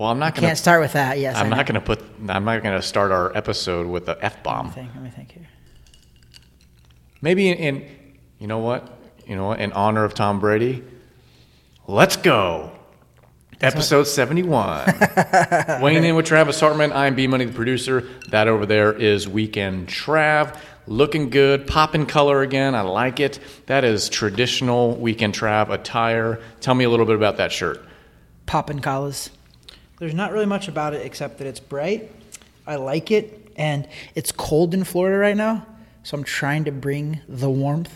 Well, I'm not going to. Can't start with that. Yes, I'm not going to put. I'm not going to start our episode with the F-bomb. Let me think here. Maybe in you know what, in honor of Tom Brady, let's go. Episode 71. Weighing in with Travis Hartman. I'm B Money, the producer. That over there is Weekend Trav. Looking good, popping color again. I like it. That is traditional Weekend Trav attire. Tell me a little bit about that shirt. Popping collars. There's not really much about it except that it's bright. I like it. And it's cold in Florida right now, so I'm trying to bring the warmth.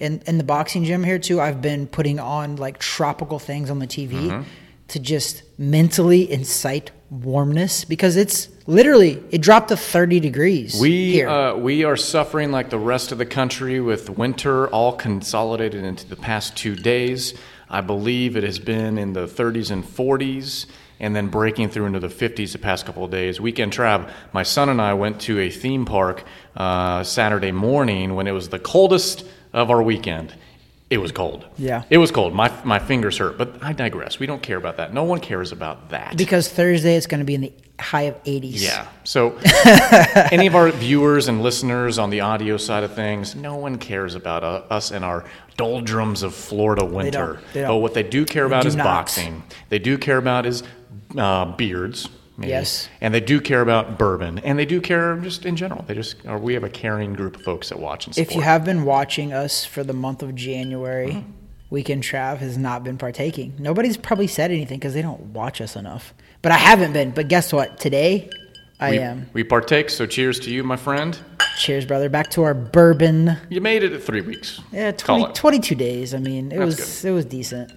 In the boxing gym here, too, I've been putting on, like, tropical things on the TV to just mentally incite warmness, because it's literally, it dropped to 30 degrees here. We are suffering like the rest of the country with winter all consolidated into the past 2 days. I believe it has been in the 30s and 40s. And then breaking through into the 50s the past couple of days. Weekend Trav, my son and I went to a theme park Saturday morning when it was the coldest of our weekend. It was cold. Yeah. It was cold. My fingers hurt, but I digress. We don't care about that. No one cares about that. Because Thursday it's going to be in the high of 80s. Yeah. So any of our viewers and listeners on the audio side of things, no one cares about us and our doldrums of Florida winter. They don't. But what they do care about is boxing. They do care about is beards. Maybe. Yes. And they do care about bourbon. And they do care just in general. We have a caring group of folks that watch and support. If you have been watching us for the month of January, Weekend Trav has not been partaking. Nobody's probably said anything because they don't watch us enough. But I haven't been. But guess what? Today, I am. We partake, so cheers to you, my friend. Cheers, brother. Back to our bourbon. You made it at 3 weeks. Yeah, 22 days. I mean, it was decent.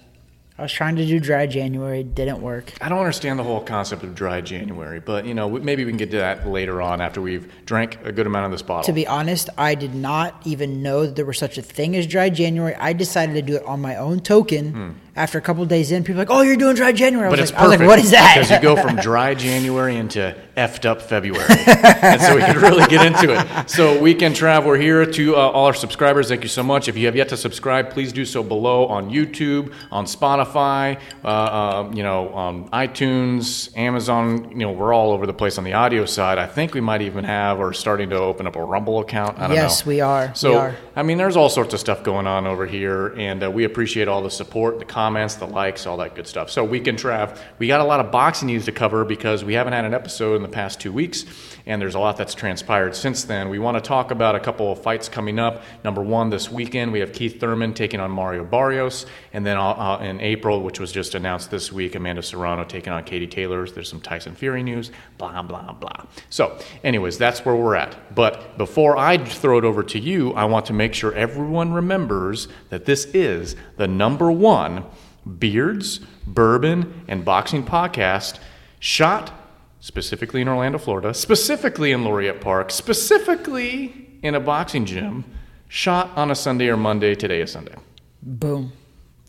I was trying to do dry January. Didn't work. I don't understand the whole concept of dry January, but, you know, maybe we can get to that later on after we've drank a good amount of this bottle. To be honest, I did not even know that there was such a thing as dry January. I decided to do it on my own token. After a couple of days in, people are like, oh, you're doing dry January. I was like, what is that? Because you go from dry January into effed up February. And so we could really get into it. So Weekend Trav, we're here to all our subscribers. Thank you so much. If you have yet to subscribe, please do so below on YouTube, on Spotify. On iTunes, Amazon, we're all over the place on the audio side. I think we might even have or starting to open up a Rumble account. I don't know. Yes, we are. So, I mean, there's all sorts of stuff going on over here, and we appreciate all the support, the comments, the likes, all that good stuff. So, Weekend Trav, we got a lot of boxing news to cover because we haven't had an episode in the past 2 weeks, and there's a lot that's transpired since then. We want to talk about a couple of fights coming up. Number one, this weekend, we have Keith Thurman taking on Mario Barrios, and then in April, which was just announced this week, Amanda Serrano taking on Katie Taylor. There's some Tyson Fury news, blah, blah, blah. So anyways, that's where we're at. But before I throw it over to you, I want to make sure everyone remembers that this is the number one beards, bourbon, and boxing podcast shot specifically in Orlando, Florida, specifically in Laureate Park, specifically in a boxing gym, shot on a Sunday or Monday. Today is Sunday. Boom.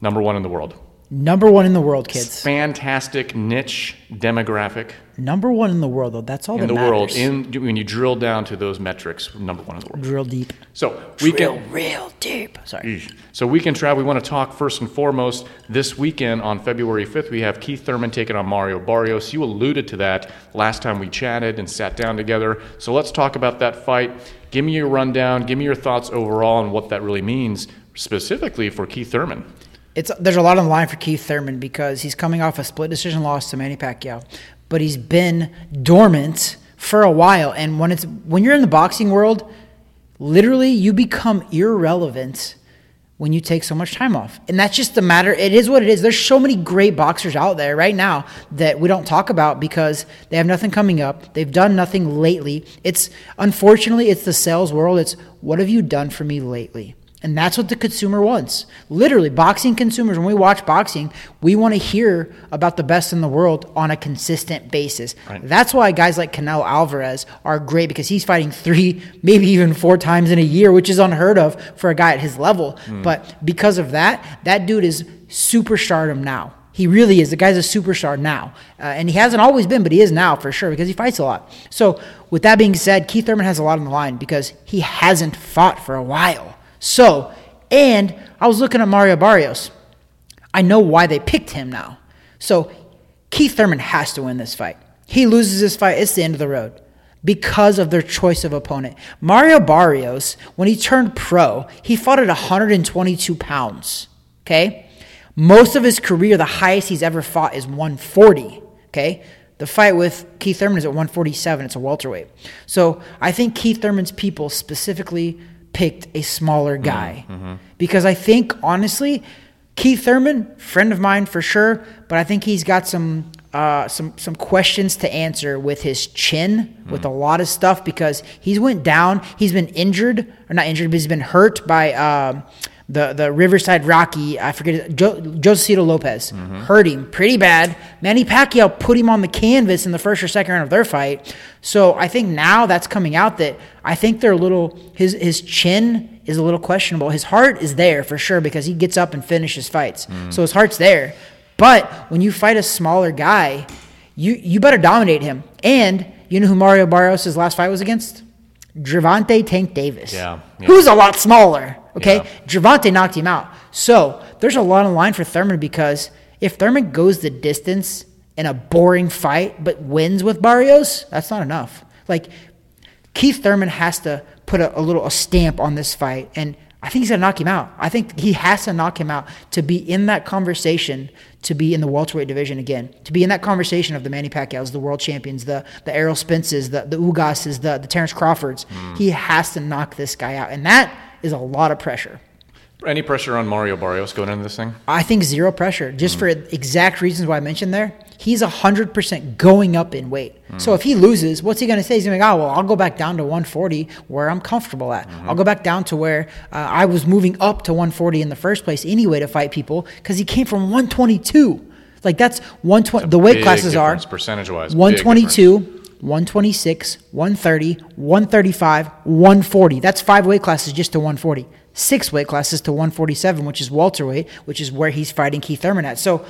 Number one in the world. Number one in the world, kids. Fantastic niche demographic. Number one in the world, though. That's all that matters. When you drill down to those metrics, number one in the world. Drill deep. So we can real deep. Sorry. So Weekend Trav, we want to talk first and foremost. This weekend on February 5th, we have Keith Thurman taking on Mario Barrios. You alluded to that last time we chatted and sat down together. So let's talk about that fight. Give me your rundown. Give me your thoughts overall on what that really means specifically for Keith Thurman. There's a lot on the line for Keith Thurman because he's coming off a split decision loss to Manny Pacquiao, but he's been dormant for a while. And when you're in the boxing world, literally you become irrelevant when you take so much time off. And that's just the matter. It is what it is. There's so many great boxers out there right now that we don't talk about because they have nothing coming up. They've done nothing lately. Unfortunately, it's the sales world. It's what have you done for me lately? And that's what the consumer wants. Literally, boxing consumers, when we watch boxing, we want to hear about the best in the world on a consistent basis. Right. That's why guys like Canelo Alvarez are great because he's fighting 3, maybe even 4 times in a year, which is unheard of for a guy at his level. But because of that dude is superstardom now. He really is. The guy's a superstar now. And he hasn't always been, but he is now for sure because he fights a lot. So with that being said, Keith Thurman has a lot on the line because he hasn't fought for a while. So, and I was looking at Mario Barrios. I know why they picked him now. So Keith Thurman has to win this fight. He loses this fight, it's the end of the road because of their choice of opponent. Mario Barrios, when he turned pro, he fought at 122 pounds, okay? Most of his career, the highest he's ever fought is 140, okay? The fight with Keith Thurman is at 147. It's a welterweight. So I think Keith Thurman's people specifically picked a smaller guy because I think, honestly, Keith Thurman, friend of mine for sure, but I think he's got some questions to answer with his chin, with a lot of stuff because he's went down. He's been injured, or not injured, but he's been hurt by the Riverside Rocky, I forget, Josecito Lopez, hurt him pretty bad. Manny Pacquiao put him on the canvas in the first or second round of their fight. So I think now that's coming out that I think they're a little, his chin is a little questionable. His heart is there for sure because he gets up and finishes fights. So his heart's there. But when you fight a smaller guy, you better dominate him. And you know who Mario Barrios' last fight was against? Gervonta "Tank" Davis, who's a lot smaller. Okay, Gervonta knocked him out. So there's a lot in line for Thurman because if Thurman goes the distance in a boring fight but wins with Barrios, that's not enough. Like Keith Thurman has to put a little stamp on this fight, and I think he's gonna knock him out. I think he has to knock him out to be in that conversation, to be in the welterweight division again, to be in that conversation of the Manny Pacquiao's, the world champions, the Errol Spence's, the Ugas's, the Terrence Crawford's. He has to knock this guy out, and that is a lot of pressure. Any pressure on Mario Barrios going into this thing? I think zero pressure, just for exact reasons why I mentioned there. He's 100% going up in weight. So if he loses, what's he going to say? He's going to be like, oh, well, I'll go back down to 140 where I'm comfortable at. I'll go back down to where I was moving up to 140 in the first place anyway to fight people because he came from 122. Like that's 120. The weight classes are percentage-wise, 122. 126, 130, 135, 140. That's 5 weight classes just to 140. 6 weight classes to 147, which is welterweight, which is where he's fighting Keith Thurman at. So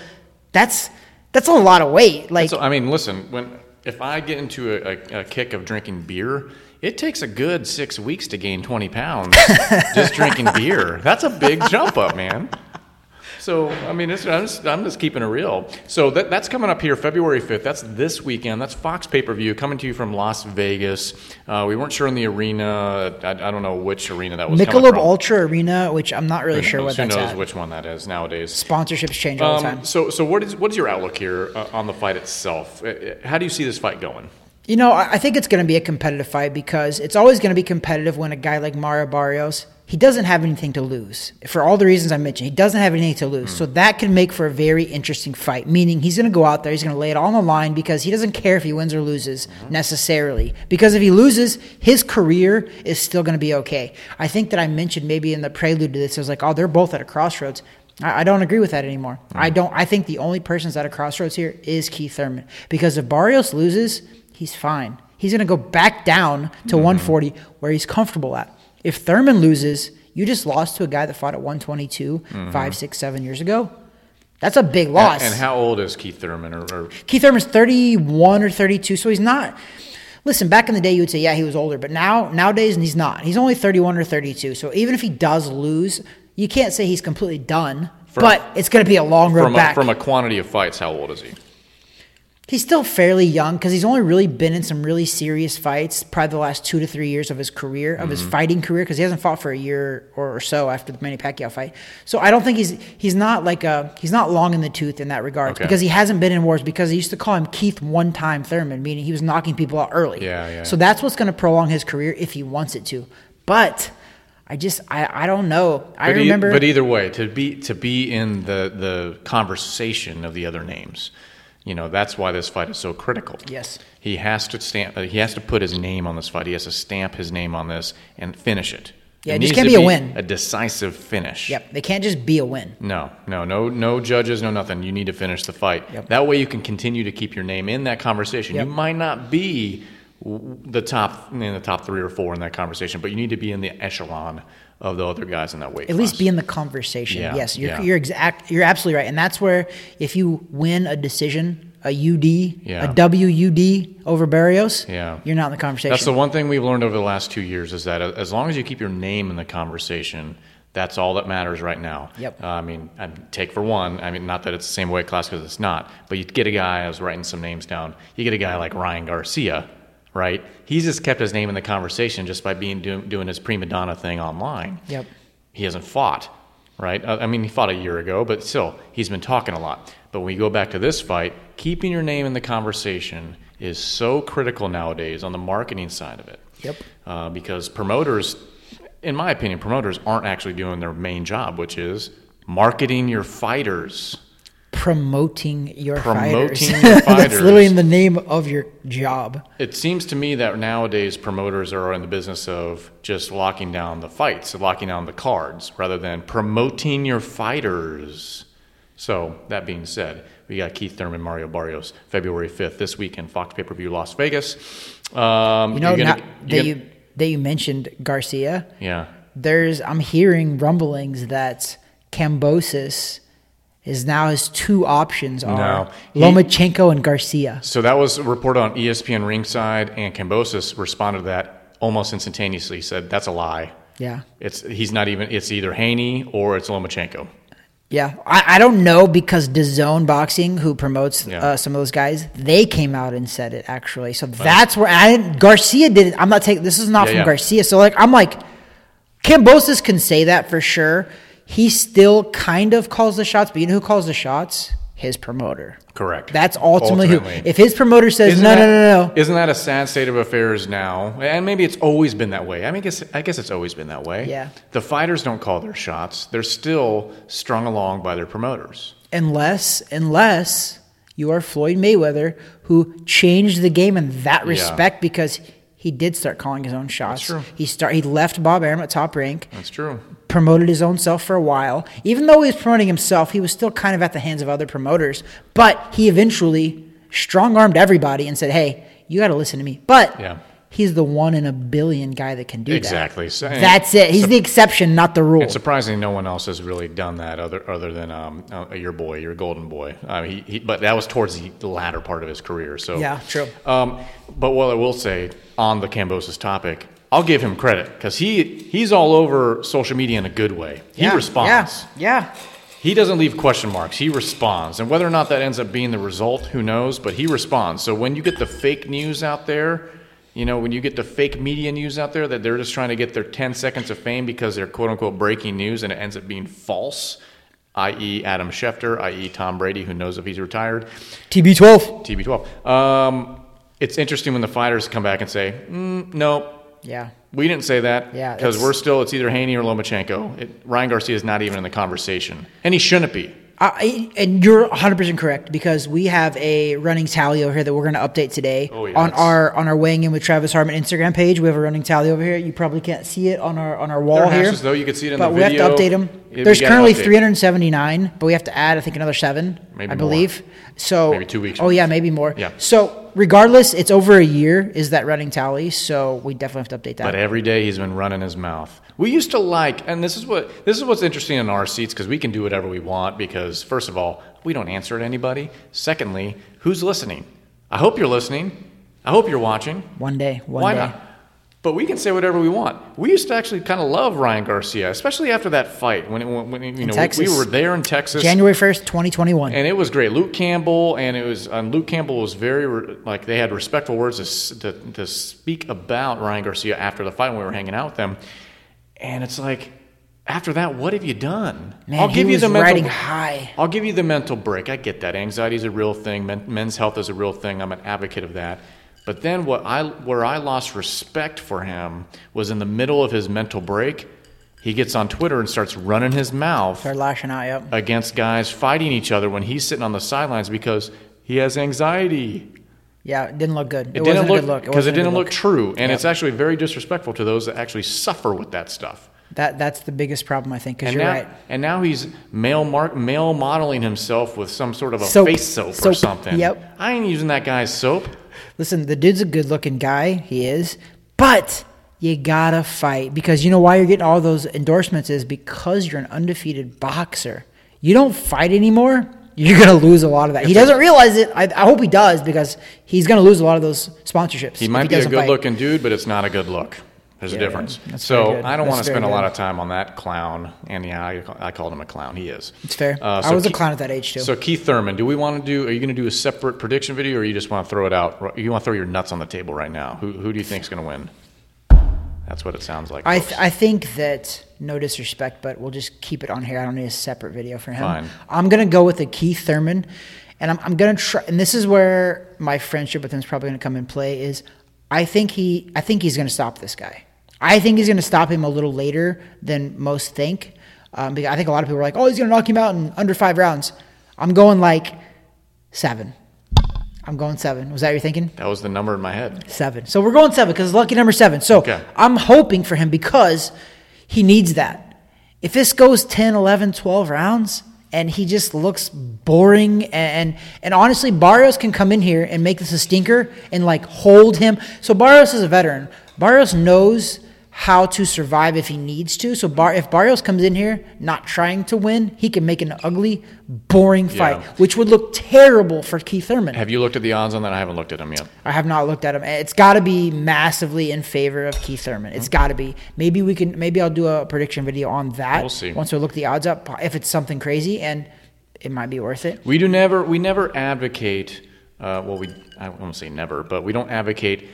that's a lot of weight. Like, I mean, listen, if I get into a kick of drinking beer, it takes a good 6 weeks to gain 20 pounds just drinking beer. That's a big jump up, man. So, I mean, I'm just keeping it real. So that's coming up here February 5th. That's this weekend. That's Fox pay-per-view coming to you from Las Vegas. We weren't sure in the arena. I don't know which arena that was coming from. Michelob Ultra Arena, which I'm not really sure what that's at. Who knows which one that is nowadays. Sponsorships change all the time. So what is your outlook here on the fight itself? How do you see this fight going? You know, I think it's going to be a competitive fight because it's always going to be competitive when a guy like Mario Barrios, he doesn't have anything to lose. For all the reasons I mentioned, he doesn't have anything to lose. So that can make for a very interesting fight, meaning he's going to go out there, he's going to lay it all on the line because he doesn't care if he wins or loses necessarily. Because if he loses, his career is still going to be okay. I think that I mentioned maybe in the prelude to this, I was like, oh, they're both at a crossroads. I don't agree with that anymore. I think the only person that's at a crossroads here is Keith Thurman because if Barrios loses, he's fine. He's going to go back down to 140 where he's comfortable at. If Thurman loses, you just lost to a guy that fought at 122 5, 6, 7 years ago. That's a big loss. And how old is Keith Thurman? Keith Thurman's 31 or 32, so he's not. Listen, back in the day you would say, yeah, he was older, but nowadays he's not. He's only 31 or 32, so even if he does lose, you can't say he's completely done, but it's going to be a long road back. From a quantity of fights, how old is he? He's still fairly young because he's only really been in some really serious fights probably the last 2 to 3 years of his career, of his fighting career, because he hasn't fought for a year or so after the Manny Pacquiao fight. So I don't think he's not long in the tooth in that regard because he hasn't been in wars because they used to call him Keith One-Time Thurman, meaning he was knocking people out early. Yeah. So that's what's going to prolong his career if he wants it to. But I don't know. But either way, to be in the conversation of the other names. You know, that's why this fight is so critical. Yes. He has to put his name on this fight. He has to stamp his name on this and finish it. Yeah, it just can't be a win. A decisive finish. Yep. They can't just be a win. No judges, no nothing. You need to finish the fight. Yep. That way you can continue to keep your name in that conversation. Yep. You might not be the top 3 or 4 in that conversation, but you need to be in the echelon of the other guys in that weight class. At least be in the conversation. Yeah, yes, you're absolutely right. And that's where if you win a decision, a UD, a WUD over Barrios, you're not in the conversation. That's the one thing we've learned over the last 2 years is that as long as you keep your name in the conversation, That's all that matters right now. Yep. Take for one. Not that it's the same weight class because it's not. But you get a guy, I was writing some names down. You get a guy like Ryan Garcia, right? He's just kept his name in the conversation just by doing his prima donna thing online. Yep. He hasn't fought, right? He fought a year ago, but still, he's been talking a lot. But when you go back to this fight, keeping your name in the conversation is so critical nowadays on the marketing side of it. Yep. Because promoters... In my opinion, promoters aren't actually doing their main job, which is marketing your fighters. Promoting your fighters. That's literally in the name of your job. It seems to me that nowadays promoters are in the business of just locking down the fights, locking down the cards, rather than promoting your fighters. So, that being said, we got Keith Thurman, Mario Barrios, February 5th, this weekend, Fox Pay-Per-View, Las Vegas. That you mentioned Garcia. Yeah. I'm hearing rumblings that Cam Bosis is now his two options are Lomachenko and Garcia. So that was reported on ESPN Ringside, and Cam Bosis responded to that almost instantaneously. Said that's a lie. Yeah. It's either Haney or it's Lomachenko. Yeah, I don't know, because DAZN Boxing, who promotes some of those guys, they came out and said it, actually. So that's where Garcia did it. I'm not taking this is not from Garcia. So Cam Bosis can say that for sure. He still kind of calls the shots, but you know who calls the shots? His promoter. Correct. That's ultimately. Who. If his promoter says no. Isn't that a sad state of affairs now? And maybe it's always been that way. I guess it's always been that way. Yeah. The fighters don't call their shots. They're still strung along by their promoters. Unless you are Floyd Mayweather, who changed the game in that respect, because he did start calling his own shots. That's true. He left Bob Arum at Top Rank. That's true. Promoted his own self for a while. Even though he was promoting himself, he was still kind of at the hands of other promoters. But he eventually strong-armed everybody and said, hey, you got to listen to me. But he's the one in a billion guy that can do that. Exactly. That's it. He's the exception, not the rule. It's surprising no one else has really done that other than your golden boy. But that was towards the latter part of his career. So yeah, true. But what I will say on the Cam Bosis topic, I'll give him credit, because he's all over social media in a good way. He responds. Yeah. He doesn't leave question marks. He responds. And whether or not that ends up being the result, who knows? But he responds. So when you get the fake news out there, when you get the fake media news out there that they're just trying to get their 10 seconds of fame because they're quote-unquote breaking news and it ends up being false, i.e. Adam Schefter, i.e. Tom Brady, who knows if he's retired. TB12. It's interesting when the fighters come back and say, no. Yeah. We didn't say that. Yeah. Because it's either Haney or Lomachenko. Ryan Garcia is not even in the conversation. And he shouldn't be. And you're 100% correct, because we have a running tally over here that we're going to update today on our Weighing In with Travis Harmon Instagram page. We have a running tally over here. You probably can't see it on our wall here. Though you can see it in the video. But we have to update them. There's currently 379, but we have to add, I think, another 7, maybe I believe. More. So maybe 2 weeks. Oh yeah, maybe more. Yeah. So regardless, it's over a year is that running tally. So we definitely have to update that. But every day he's been running his mouth. We used to and this is what's interesting in our seats, because we can do whatever we want, because first of all, we don't answer to anybody. Secondly, who's listening? I hope you're listening. I hope you're watching. Why not? But we can say whatever we want. We used to actually kind of love Ryan Garcia, especially after that fight when we were there in Texas, January 1st, 2021, and it was great. Luke Campbell was very they had respectful words to speak about Ryan Garcia after the fight when we were hanging out with them, and it's like, after that, what have you done? Man, I'll give you the mental high. I'll give you the mental break. I get that anxiety is a real thing. Men's health is a real thing. I'm an advocate of that. But then where I lost respect for him was in the middle of his mental break. He gets on Twitter and starts running his mouth. Start lashing out, yep. Against guys fighting each other when he's sitting on the sidelines because he has anxiety. Yeah, it didn't look good. It wasn't a good look. Because it didn't look true. And it's actually very disrespectful to those that actually suffer with that stuff. That's the biggest problem, I think, because you're right. And now he's male modeling himself with some sort of a face soap or something. Yep. I ain't using that guy's soap. Listen, the dude's a good-looking guy. He is. But you got to fight, because you know why you're getting all those endorsements is because you're an undefeated boxer. You don't fight anymore, you're going to lose a lot of that. He doesn't realize it. I hope he does, because he's going to lose a lot of those sponsorships. He might be a good-looking dude, but it's not a good look. There's a difference. So I don't want to spend a lot of time on that clown. And yeah, I called him a clown. He is. It's fair. So I was a clown at that age too. So Keith Thurman, do we want to do? Are you going to do a separate prediction video, or you just want to throw it out? You want to throw your nuts on the table right now? Who do you think is going to win? That's what it sounds like. I think that, no disrespect, but we'll just keep it on here. I don't need a separate video for him. Fine. I'm going to go with a Keith Thurman, and I'm going to try. And this is where my friendship with him is probably going to come in play. Is I think he's going to stop this guy. I think he's going to stop him a little later than most think. Because I think a lot of people are like, oh, he's going to knock him out in under 5 rounds. I'm going like 7. I'm going 7. Was that what you're thinking? That was the number in my head. 7. So we're going 7 because it's lucky number 7. So okay. I'm hoping for him because he needs that. If this goes 10, 11, 12 rounds and he just looks boring and honestly, Barrios can come in here and make this a stinker and like hold him. So Barrios is a veteran. Barrios knows how to survive if he needs to. So if Barrios comes in here not trying to win, he can make an ugly, boring fight, which would look terrible for Keith Thurman. Have you looked at the odds on that? I haven't looked at them yet. I have not looked at them. It's got to be massively in favor of Keith Thurman. It's got to be. Maybe I'll do a prediction video on that. We'll see. Once we look the odds up, if it's something crazy, and it might be worth it. We never advocate. I won't say never, but we don't advocate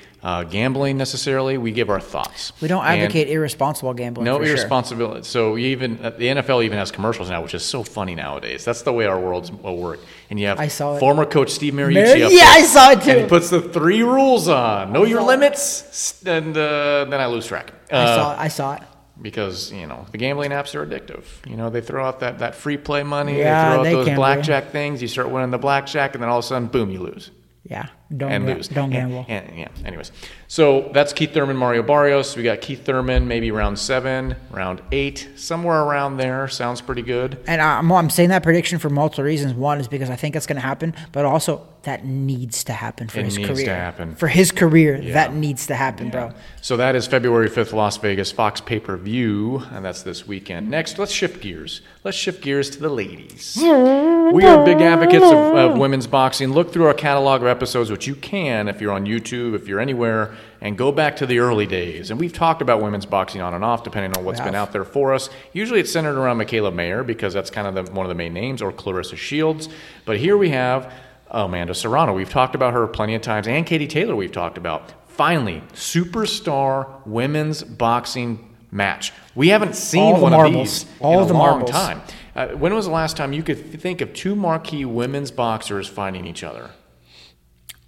gambling necessarily. We give our thoughts. We don't advocate irresponsible gambling. No irresponsibility. Sure. So the NFL even has commercials now, which is so funny nowadays. That's the way our world will work. And you have former coach Steve Mariucci. Yeah, I saw it too. And he puts the 3 rules on: know your limits, and then I lose track. I saw it. Because, the gambling apps are addictive. They throw out that free play money. Yeah, they throw out those blackjack things. You start winning the blackjack, and then all of a sudden, boom, you lose. Yeah, don't gamble. Anyways, so that's Keith Thurman, Mario Barrios. We got Keith Thurman, maybe round 7, round 8, somewhere around there. Sounds pretty good. And I'm saying that prediction for multiple reasons. One is because I think that's going to happen, but also that needs to happen for his career. It needs to happen. For his career, that needs to happen, bro. So that is February 5th, Las Vegas, Fox pay-per-view, and that's this weekend. Next, let's shift gears. Let's shift gears to the ladies. We are big advocates of women's boxing. Look through our catalog of episodes, which you can if you're on YouTube, if you're anywhere, and go back to the early days. And we've talked about women's boxing on and off, depending on what's been out there for us. Usually it's centered around Michaela Mayer because that's kind of one of the main names, or Clarissa Shields. But here we have Amanda Serrano. We've talked about her plenty of times, and Katie Taylor we've talked about. Finally, superstar women's boxing match. We haven't seen one of these in a long time. When was the last time you could think of 2 marquee women's boxers fighting each other?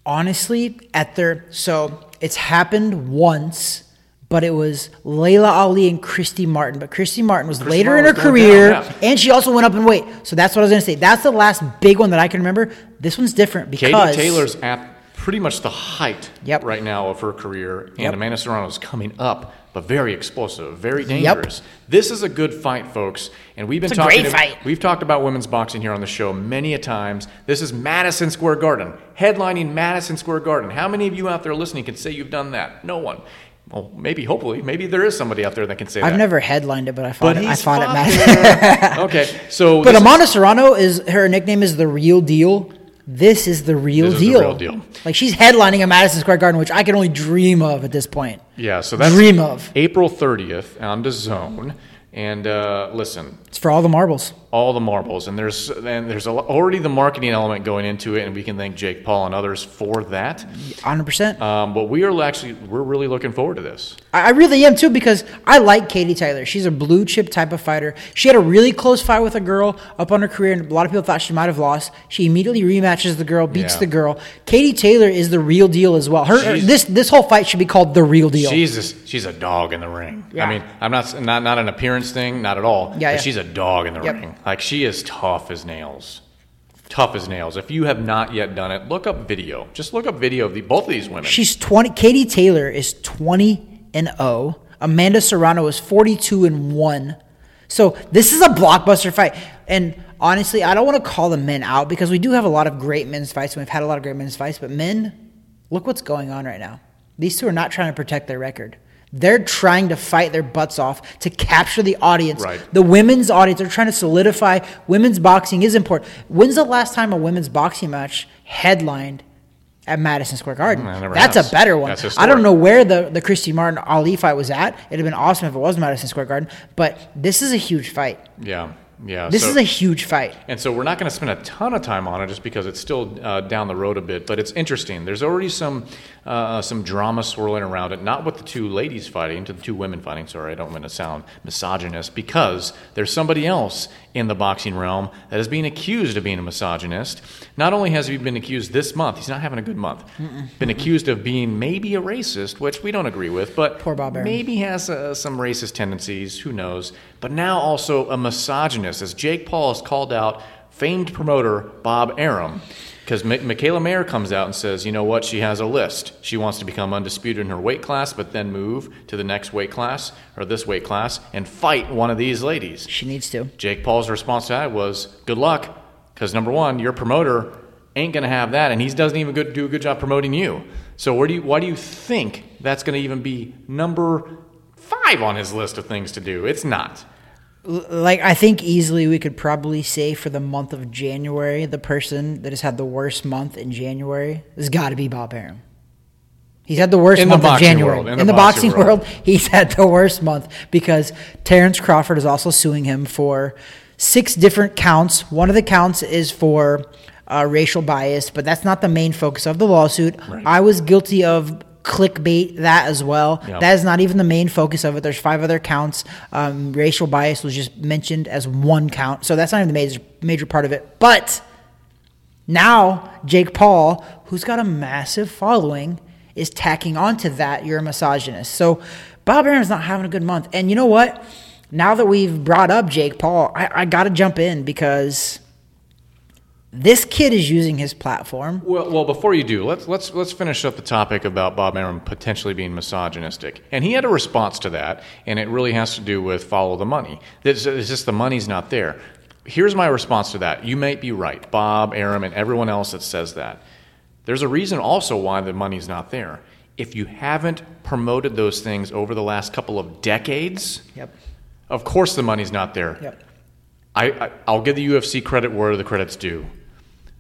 Honestly, it's happened once, but it was Layla Ali and Christy Martin. But Christy Martin was later in her career, and she also went up in weight. So that's what I was going to say. That's the last big one that I can remember. This one's different because Katie Taylor's at pretty much the height right now of her career, and Amanda Serrano's coming up. But very explosive, very dangerous. Yep. This is a good fight, folks. And we've talked about women's boxing here on the show many a times. This is Madison Square Garden, headlining Madison Square Garden. How many of you out there listening can say you've done that? No one. Well, hopefully, there is somebody out there that can say that. I've never headlined it, but I fought it Madison. Okay, so but Amanda Serrano her nickname is the Real Deal. This is the real deal. Like, she's headlining a Madison Square Garden, which I can only dream of at this point. Yeah, so that's April 30th on DAZN. And listen, it's for all the marbles. All the marbles, and there's already the marketing element going into it, and we can thank Jake Paul and others for that. 100%. But we're really looking forward to this. I really am too, because I like Katie Taylor. She's a blue chip type of fighter. She had a really close fight with a girl up on her career, and a lot of people thought she might have lost. She immediately rematches the girl, beats the girl. Katie Taylor is the real deal as well. This whole fight should be called the Real Deal. She's a dog in the ring. Yeah. I mean, I'm not an appearance thing, not at all. Yeah, but she's a dog in the ring. Like, she is tough as nails. Tough as nails. If you have not yet done it, look up video. Just look up video of both of these women. She's 20. Katie Taylor is 20-0. Amanda Serrano is 42-1. So this is a blockbuster fight. And honestly, I don't want to call the men out because we do have a lot of great men's fights, and we've had a lot of great men's fights. But men, look what's going on right now. These two are not trying to protect their record. They're trying to fight their butts off to capture the audience, the women's audience. They're trying to solidify women's boxing is important. When's the last time a women's boxing match headlined at Madison Square Garden. That's a better one. I don't know where the Christy Martin Ali fight was at. It'd have been awesome if it was Madison Square Garden, but this is a huge fight. Yeah. Yeah, this is a huge fight. And so we're not going to spend a ton of time on it just because it's still down the road a bit, but it's interesting. There's already some drama swirling around it, not with the two ladies fighting, to the two women fighting. Sorry, I don't want to sound misogynist, because there's somebody else in the boxing realm that is being accused of being a misogynist. Not only has he been accused this month, he's not having a good month, been accused of being maybe a racist, which we don't agree with, but poor Bob Arum maybe has some racist tendencies, who knows, but now also a misogynist, as Jake Paul has called out famed promoter Bob Arum, because Michaela Mayer comes out and says, you know what, she has a list. She wants to become undisputed in her weight class, but then move to the next weight class, or this weight class, and fight one of these ladies. She needs to. Jake Paul's response to that was, good luck, because number one, your promoter ain't going to have that, and he doesn't even do a good job promoting you. So why do you think that's going to even be number 5 on his list of things to do? It's not. Like, I think easily we could probably say for the month of January, the person that has had the worst month in January has got to be Bob Arum. He's had the worst month of January. In the boxing world, he's had the worst month because Terrence Crawford is also suing him for 6 different counts. One of the counts is for racial bias, but that's not the main focus of the lawsuit. Right. I was guilty of clickbait that as well. Yep. That is not even the main focus of it. There's 5 other counts. Racial bias was just mentioned as one count, so that's not even the major part of it. But now Jake Paul, who's got a massive following, is tacking onto that, you're a misogynist. So Bob Arum's not having a good month. And you know what? Now that we've brought up Jake Paul, I got to jump in because this kid is using his platform. Well, before you do, let's finish up the topic about Bob Arum potentially being misogynistic. And he had a response to that, and it really has to do with follow the money. It's just the money's not there. Here's my response to that. You might be right, Bob Arum and everyone else that says that. There's a reason also why the money's not there. If you haven't promoted those things over the last couple of decades, of course the money's not there. Yep. I'll give the UFC credit where the credit's due.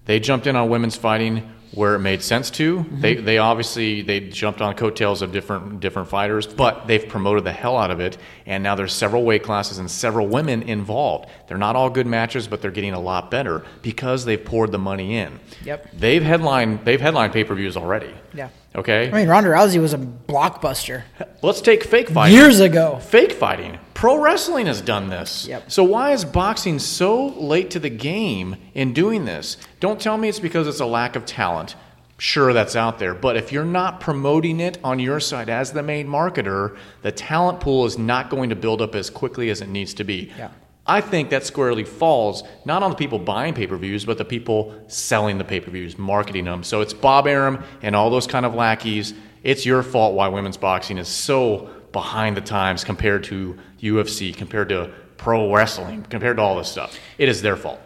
They jumped in on women's fighting where it made sense to. Mm-hmm. They obviously jumped on coattails of different fighters, but they've promoted the hell out of it, and now there's several weight classes and several women involved. They're not all good matches, but they're getting a lot better because they've poured the money in. Yep. They've headlined pay-per-views already. Yeah. Okay. I mean, Ronda Rousey was a blockbuster. Let's take fake fighting. Years ago. Fake fighting. Pro wrestling has done this. Yep. So why is boxing so late to the game in doing this? Don't tell me it's because it's a lack of talent. Sure, that's out there. But if you're not promoting it on your side as the main marketer, the talent pool is not going to build up as quickly as it needs to be. Yeah. I think that squarely falls not on the people buying pay-per-views, but the people selling the pay-per-views, marketing them. So it's Bob Arum and all those kind of lackeys. It's your fault why women's boxing is so behind the times compared to UFC, compared to pro wrestling, compared to all this stuff. It is their fault.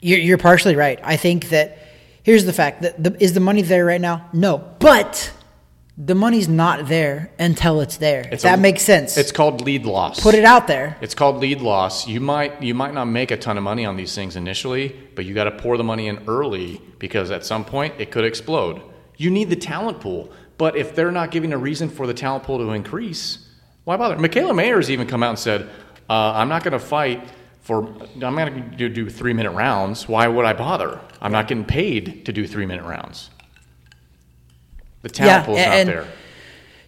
You're partially right. I think that here's the fact. Is the money there right now? No. But the money's not there until it's there. That makes sense. It's called lead loss. Put it out there. It's called lead loss. You might not make a ton of money on these things initially, but you got to pour the money in early because at some point it could explode. You need the talent pool, but if they're not giving a reason for the talent pool to increase, why bother? Michaela Mayer has even come out and said, "I'm not going to fight for. I'm not going to do 3-minute rounds. Why would I bother? I'm not getting paid to do 3-minute rounds." The talent pool's not there.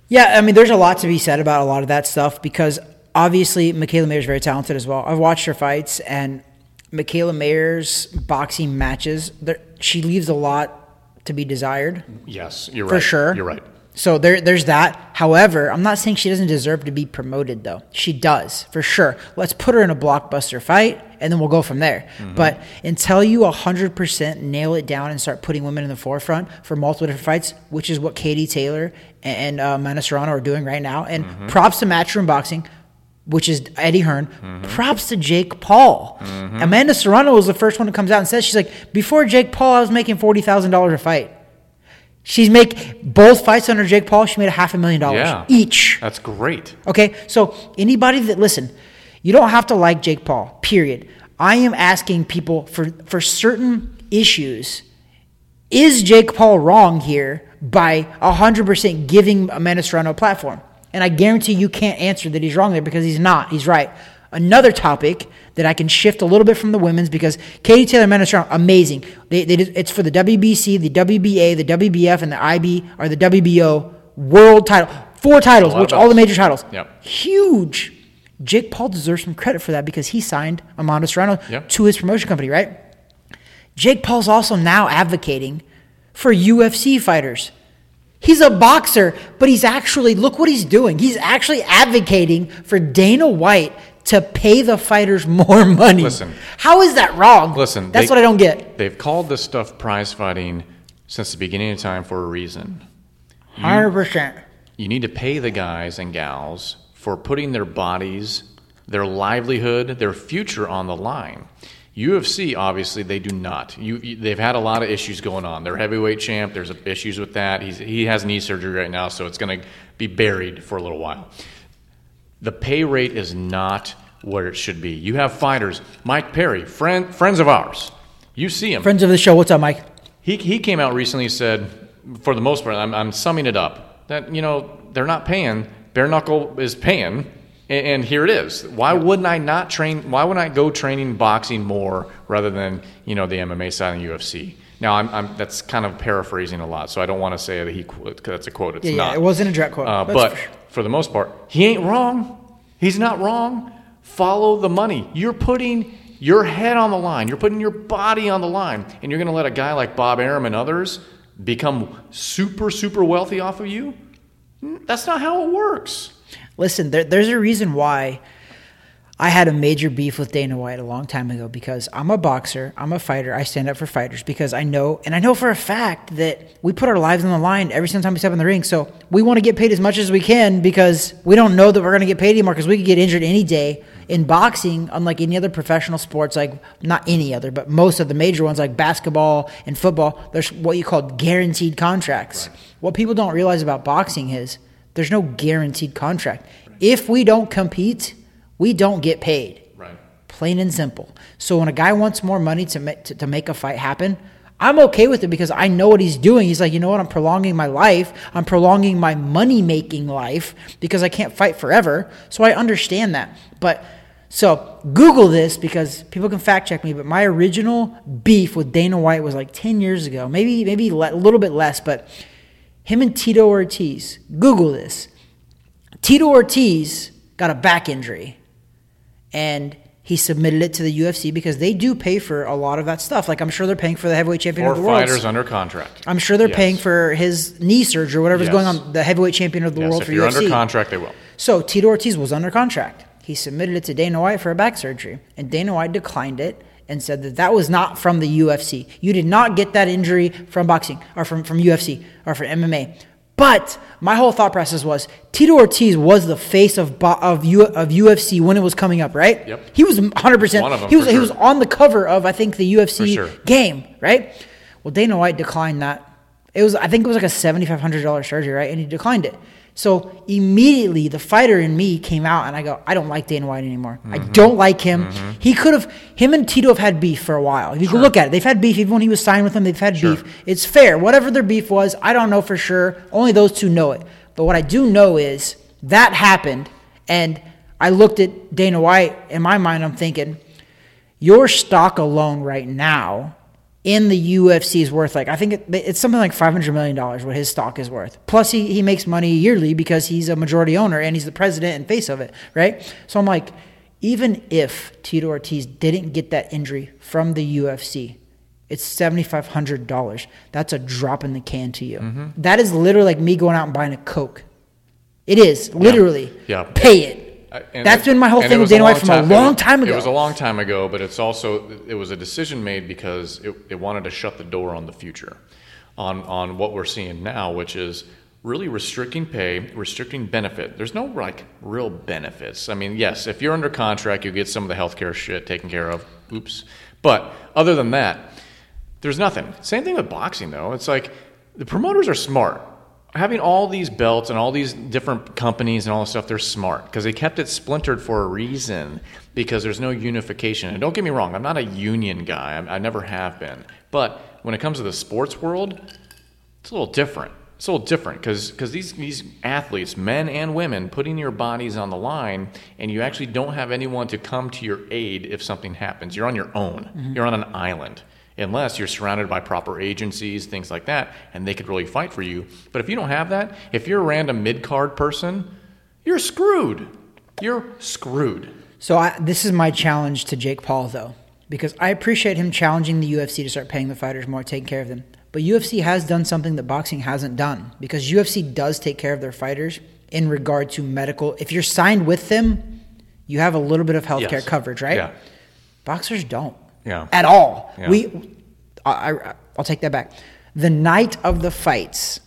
Yeah, I mean, there's a lot to be said about a lot of that stuff because obviously Michaela Mayer's very talented as well. I've watched her fights, and Michaela Mayer's boxing matches, she leaves a lot to be desired. Yes, you're right. For sure. You're right. So there's that. However, I'm not saying she doesn't deserve to be promoted, though. She does, for sure. Let's put her in a blockbuster fight, and then we'll go from there. Mm-hmm. But until you 100% nail it down and start putting women in the forefront for multiple different fights, which is what Katie Taylor and Amanda Serrano are doing right now, and props to Matchroom Boxing, which is Eddie Hearn, props to Jake Paul. Mm-hmm. Amanda Serrano was the first one who comes out and says, she's like, before Jake Paul, I was making $40,000 a fight. She's both fights under Jake Paul, she made $500,000 each. That's great. Okay, so anybody that, listen, you don't have to like Jake Paul, period. I am asking people for certain issues Is Jake Paul wrong here by 100% giving Amanda Serrano a platform? And I guarantee you can't answer that he's wrong there, because he's not. He's right. Another topic that I can shift a little bit from the women's, because Katie Taylor and Amanda Serrano, amazing. It's for the WBC, the WBA, the WBF, and the IB, or the WBO world title. 4 titles, which all the major titles. Yep. Huge. Jake Paul deserves some credit for that, because he signed Amanda Serrano to his promotion company, right? Jake Paul's also now advocating for UFC fighters. He's a boxer, but he's actually, look what he's doing. He's actually advocating for Dana White to pay the fighters more money. Listen. How is that wrong? Listen. That's what I don't get. They've called this stuff prize fighting since the beginning of time for a reason. 100%. You need to pay the guys and gals for putting their bodies, their livelihood, their future on the line. UFC, obviously, they do not. They've had a lot of issues going on. They're heavyweight champ. There's issues with that. He has knee surgery right now, so it's going to be buried for a little while. The pay rate is not what it should be. You have fighters. Mike Perry, friends of ours. You see him. Friends of the show. What's up, Mike? He came out recently and said, for the most part, I'm summing it up, that, you know, they're not paying. Bare knuckle is paying. And here it is. Why wouldn't I not train? Why wouldn't I go training boxing more rather than, you know, the MMA side of the UFC? Now, I'm that's kind of paraphrasing a lot, so I don't want to say that that's a quote. It's not. It wasn't a direct quote. But for the most part, he ain't wrong. He's not wrong. Follow the money. You're putting your head on the line. You're putting your body on the line, and you're going to let a guy like Bob Arum and others become super, super wealthy off of you? That's not how it works. Listen, there's a reason why I had a major beef with Dana White a long time ago, because I'm a boxer, I'm a fighter, I stand up for fighters, because I know for a fact that we put our lives on the line every single time we step in the ring, so we want to get paid as much as we can, because we don't know that we're going to get paid anymore, because we could get injured any day. In boxing, unlike any other professional sports, like not any other, but most of the major ones like basketball and football, there's what you call guaranteed contracts. Right. What people don't realize about boxing is there's no guaranteed contract. Right. If we don't compete, we don't get paid. Right. Plain and simple. So when a guy wants more money to make a fight happen, I'm okay with it, because I know what he's doing. He's like, you know what? I'm prolonging my life. I'm prolonging my money-making life, because I can't fight forever. So I understand that. But so Google this, because people can fact check me. But my original beef with Dana White was like 10 years ago, maybe a little bit less, but him and Tito Ortiz. Google this. Tito Ortiz got a back injury, and he submitted it to the UFC, because they do pay for a lot of that stuff. Like, I'm sure they're paying for the heavyweight champion of the world. Or fighters under contract. I'm sure they're paying for his knee surgery or whatever's going on, the heavyweight champion of the world for UFC. If you're under contract, they will. So Tito Ortiz was under contract. He submitted it to Dana White for a back surgery, and Dana White declined it and said that was not from the UFC. You did not get that injury from boxing or from UFC or from MMA. But my whole thought process was Tito Ortiz was the face of UFC when it was coming up, right? Yep. He was 100%. One of them, he was on the cover of, I think, the UFC game, right? Well, Dana White declined that. I think it was like a $7,500 surgery, right? And he declined it. So immediately the fighter in me came out, and I go, I don't like Dana White anymore. Mm-hmm. I don't like him. Mm-hmm. Him and Tito have had beef for a while. If you go look at it, they've had beef. Even when he was signed with them, they've had beef. It's fair. Whatever their beef was, I don't know for sure. Only those two know it. But what I do know is that happened, and I looked at Dana White. In my mind, I'm thinking, your stock alone right now in the UFC is worth, like, I think it's something like $500 million what his stock is worth. Plus he makes money yearly because he's a majority owner and he's the president and face of it, right? So I'm like, even if Tito Ortiz didn't get that injury from the UFC, it's $7,500. That's a drop in the can to you. Mm-hmm. That is literally like me going out and buying a Coke. It is, literally. Yeah. Pay it. That's been my whole thing with Dana White from a long time ago. It was a long time ago, but it was a decision made because it wanted to shut the door on the future, on what we're seeing now, which is really restricting pay, restricting benefit. There's no, like, real benefits. I mean, yes, if you're under contract, you get some of the healthcare shit taken care of. Oops. But other than that, there's nothing. Same thing with boxing, though. It's like the promoters are smart. Having all these belts and all these different companies and all this stuff, they're smart because they kept it splintered for a reason, because there's no unification. And don't get me wrong, I'm not a union guy. I never have been. But when it comes to the sports world, it's a little different. It's a little different because these athletes, men and women, putting your bodies on the line, and you actually don't have anyone to come to your aid if something happens. You're on your own. Mm-hmm. You're on an island, unless you're surrounded by proper agencies, things like that, and they could really fight for you. But if you don't have that, if you're a random mid-card person, you're screwed. You're screwed. So this is my challenge to Jake Paul, though, because I appreciate him challenging the UFC to start paying the fighters more, taking care of them. But UFC has done something that boxing hasn't done, because UFC does take care of their fighters in regard to medical. If you're signed with them, you have a little bit of healthcare coverage, right? Yeah. Boxers don't at all. Yeah. I'll take that back. The night of the fights,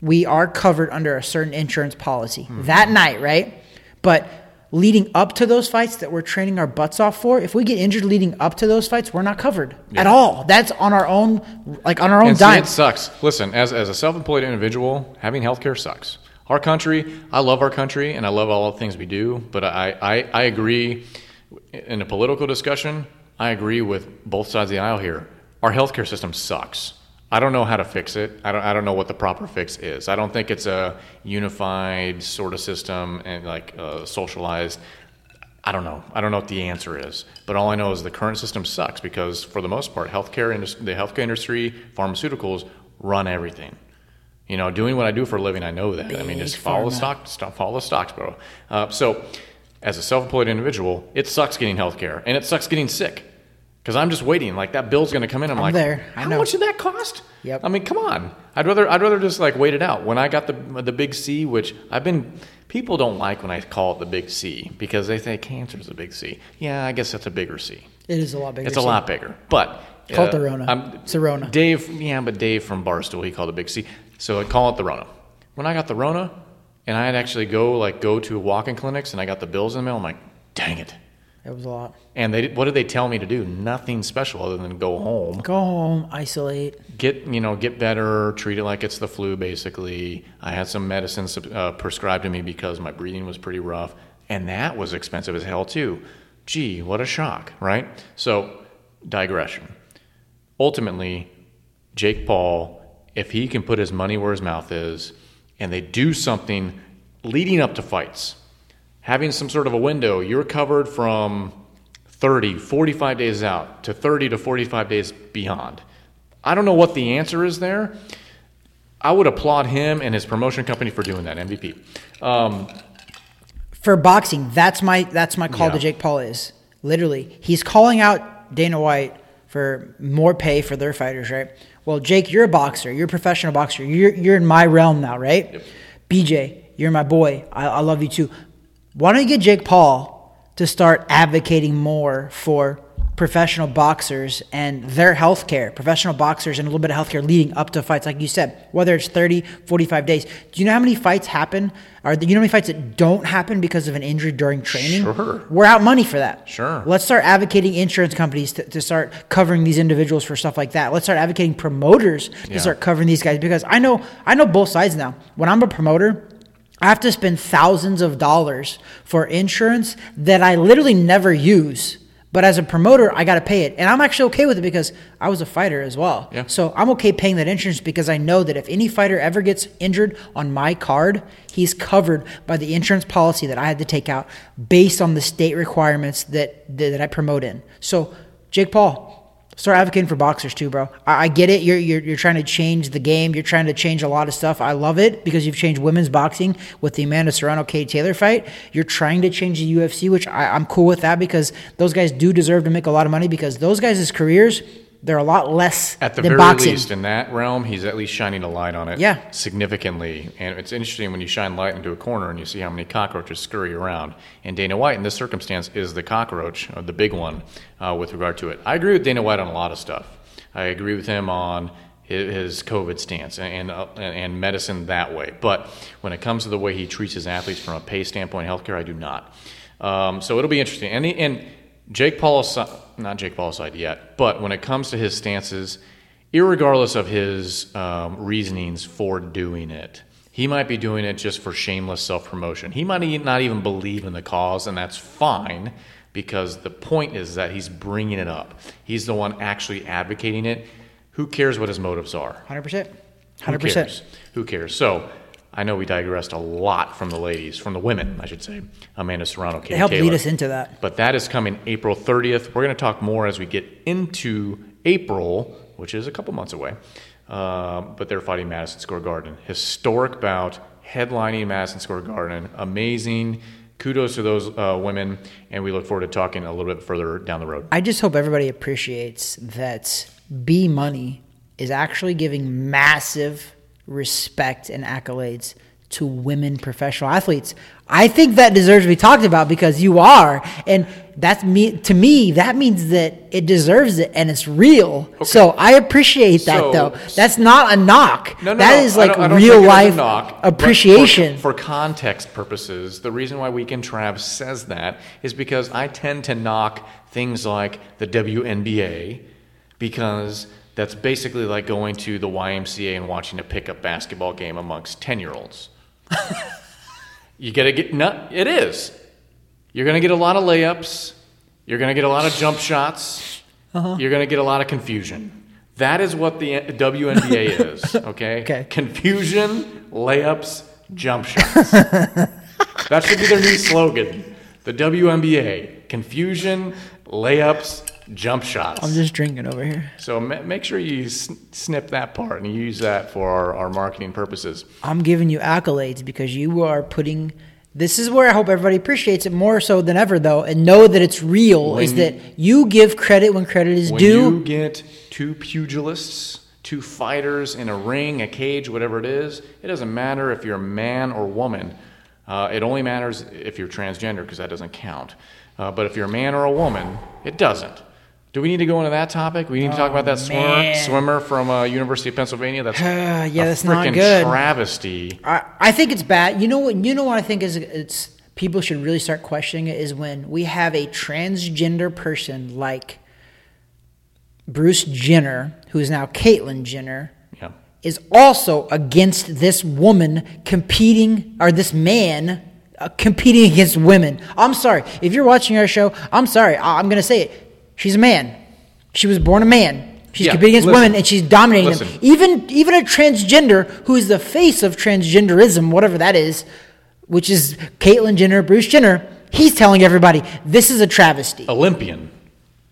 we are covered under a certain insurance policy. Mm-hmm. That night, right? But leading up to those fights that we're training our butts off for, if we get injured leading up to those fights, we're not covered at all. That's on our own, dime. It sucks. Listen, as a self-employed individual, having healthcare sucks. Our country, I love our country, and I love all the things we do, but I agree in a political discussion, I agree with both sides of the aisle here. Our healthcare system sucks. I don't know how to fix it. I don't know what the proper fix is. I don't think it's a unified sort of system and like socialized. I don't know what the answer is. But all I know is the current system sucks because for the most part, the healthcare industry, pharmaceuticals run everything. You know, doing what I do for a living, I know that. Big just follow follow the stocks, bro. So as a self-employed individual, it sucks getting healthcare and it sucks getting sick. Because I'm just waiting. Like, that bill's going to come in. I'm like, how much did that cost? Yep. I mean, come on. I'd rather just, like, wait it out. When I got the big C, which people don't like when I call it the big C because they say cancer's a big C. Yeah, I guess that's a bigger C. It is a lot bigger. It's a lot bigger. But call it the Rona. It's a Rona. Dave from Barstool, he called it big C. So I call it the Rona. When I got the Rona and I had actually go to walk-in clinics and I got the bills in the mail, I'm like, dang it. It was a lot. And what did they tell me to do? Nothing special other than go home. Go home, isolate. Get better, treat it like it's the flu, basically. I had some medicines prescribed to me because my breathing was pretty rough. And that was expensive as hell, too. Gee, what a shock, right? So, digression. Ultimately, Jake Paul, if he can put his money where his mouth is, and they do something leading up to fights, having some sort of a window, you're covered from 30, 45 days out to 30 to 45 days beyond. I don't know what the answer is there. I would applaud him and his promotion company for doing that, MVP. For boxing, that's my call to Jake Paul is. Literally, he's calling out Dana White for more pay for their fighters, right? Well, Jake, you're a boxer. You're a professional boxer. You're in my realm now, right? Yep. BJ, you're my boy. I love you too. Why don't you get Jake Paul to start advocating more for professional boxers and their health care, professional boxers and a little bit of health care leading up to fights, like you said, whether it's 30, 45 days. Do you know how many fights happen? Or do you know how many fights that don't happen because of an injury during training? Sure. We're out money for that. Sure. Let's start advocating insurance companies to start covering these individuals for stuff like that. Let's start advocating promoters to start covering these guys, because I know both sides now. When I'm a promoter, I have to spend thousands of dollars for insurance that I literally never use. But as a promoter, I got to pay it. And I'm actually okay with it because I was a fighter as well. Yeah. So I'm okay paying that insurance because I know that if any fighter ever gets injured on my card, he's covered by the insurance policy that I had to take out based on the state requirements that I promote in. So Jake Paul, start advocating for boxers too, bro. I get it. You're trying to change the game. You're trying to change a lot of stuff. I love it because you've changed women's boxing with the Amanda Serrano, Katie Taylor fight. You're trying to change the UFC, which I'm cool with that because those guys do deserve to make a lot of money because those guys' careers, they're a lot less than boxing. At the very least, in that realm, he's at least shining a light on it significantly. And it's interesting when you shine light into a corner and you see how many cockroaches scurry around. And Dana White, in this circumstance, is the cockroach, the big one, with regard to it. I agree with Dana White on a lot of stuff. I agree with him on his COVID stance and medicine that way. But when it comes to the way he treats his athletes from a pay standpoint, healthcare, I do not. So it'll be interesting. And Jake Paul is not Jake Paul's side yet, but when it comes to his stances, irregardless of his reasonings for doing it, he might be doing it just for shameless self-promotion. He might not even believe in the cause, and that's fine because the point is that he's bringing it up. He's the one actually advocating it. Who cares what his motives are? 100%. 100%. Who cares? So I know we digressed a lot from the ladies, from the women, I should say. Amanda Serrano, Katie Taylor. It helped lead us into that. But that is coming April 30th. We're going to talk more as we get into April, which is a couple months away. But they're fighting Madison Square Garden. Historic bout, headlining Madison Square Garden. Amazing. Kudos to those women, and we look forward to talking a little bit further down the road. I just hope everybody appreciates that B Money is actually giving massive respect and accolades to women professional athletes. I think that deserves to be talked about because you are, and that's me. To me, that means that it deserves it and it's real. Okay. So I appreciate that, though. That's not a knock. No, is like I don't real life knock, appreciation. For context purposes, the reason why Weekend Trav says that is because I tend to knock things like the WNBA because that's basically like going to the YMCA and watching a pickup basketball game amongst 10-year-olds. You got to get – it is. You're going to get a lot of layups. You're going to get a lot of jump shots. Uh-huh. You're going to get a lot of confusion. That is what the WNBA is, okay? Confusion, layups, jump shots. That should be their new slogan. The WNBA, confusion, layups, jump shots. I'm just drinking over here. So make sure you snip that part and you use that for our marketing purposes. I'm giving you accolades because you are putting – this is where I hope everybody appreciates it more so than ever, though, and know that it's real, is that you give credit when credit is due. When you get two pugilists, two fighters in a ring, a cage, whatever it doesn't matter if you're a man or woman. It only matters if you're transgender because that doesn't count. But if you're a man or a woman, it doesn't. Do we need to go into that topic? We need to talk about that swimmer from University of Pennsylvania. That's that's not good. Travesty. I think it's bad. You know what I think is it's people should really start questioning it is when we have a transgender person like Bruce Jenner, who is now Caitlyn Jenner, is also against this woman competing or this man. Competing against women. I'm sorry. If you're watching our show, I'm sorry. I'm going to say it. She's a man. She was born a man. She's competing against women, and she's dominating them. Even a transgender who is the face of transgenderism, whatever that is, which is Caitlyn Jenner, Bruce Jenner, he's telling everybody, this is a travesty. Olympian.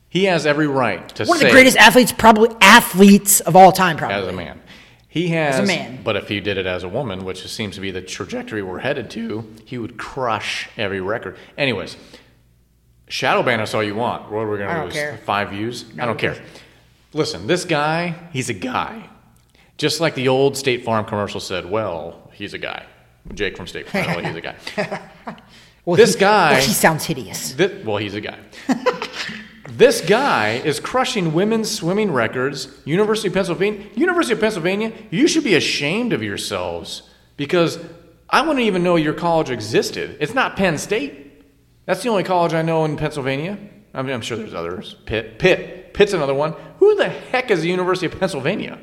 He has every right to say. One of the greatest athletes of all time, probably. As a man. He has, as a man. But if he did it as a woman, which seems to be the trajectory we're headed to, he would crush every record. Anyways, shadow ban us all you want. What are we going to lose? Care. 5 views? No, I don't care. Listen, this guy, he's a guy. Just like the old State Farm commercial said, well, he's a guy. Jake from State Farm, well, he's a guy. He sounds hideous. He's a guy. This guy is crushing women's swimming records. University of Pennsylvania, you should be ashamed of yourselves because I wouldn't even know your college existed. It's not Penn State. That's the only college I know in Pennsylvania. I mean, I'm sure there's others. Pitt's another one. Who the heck is the University of Pennsylvania?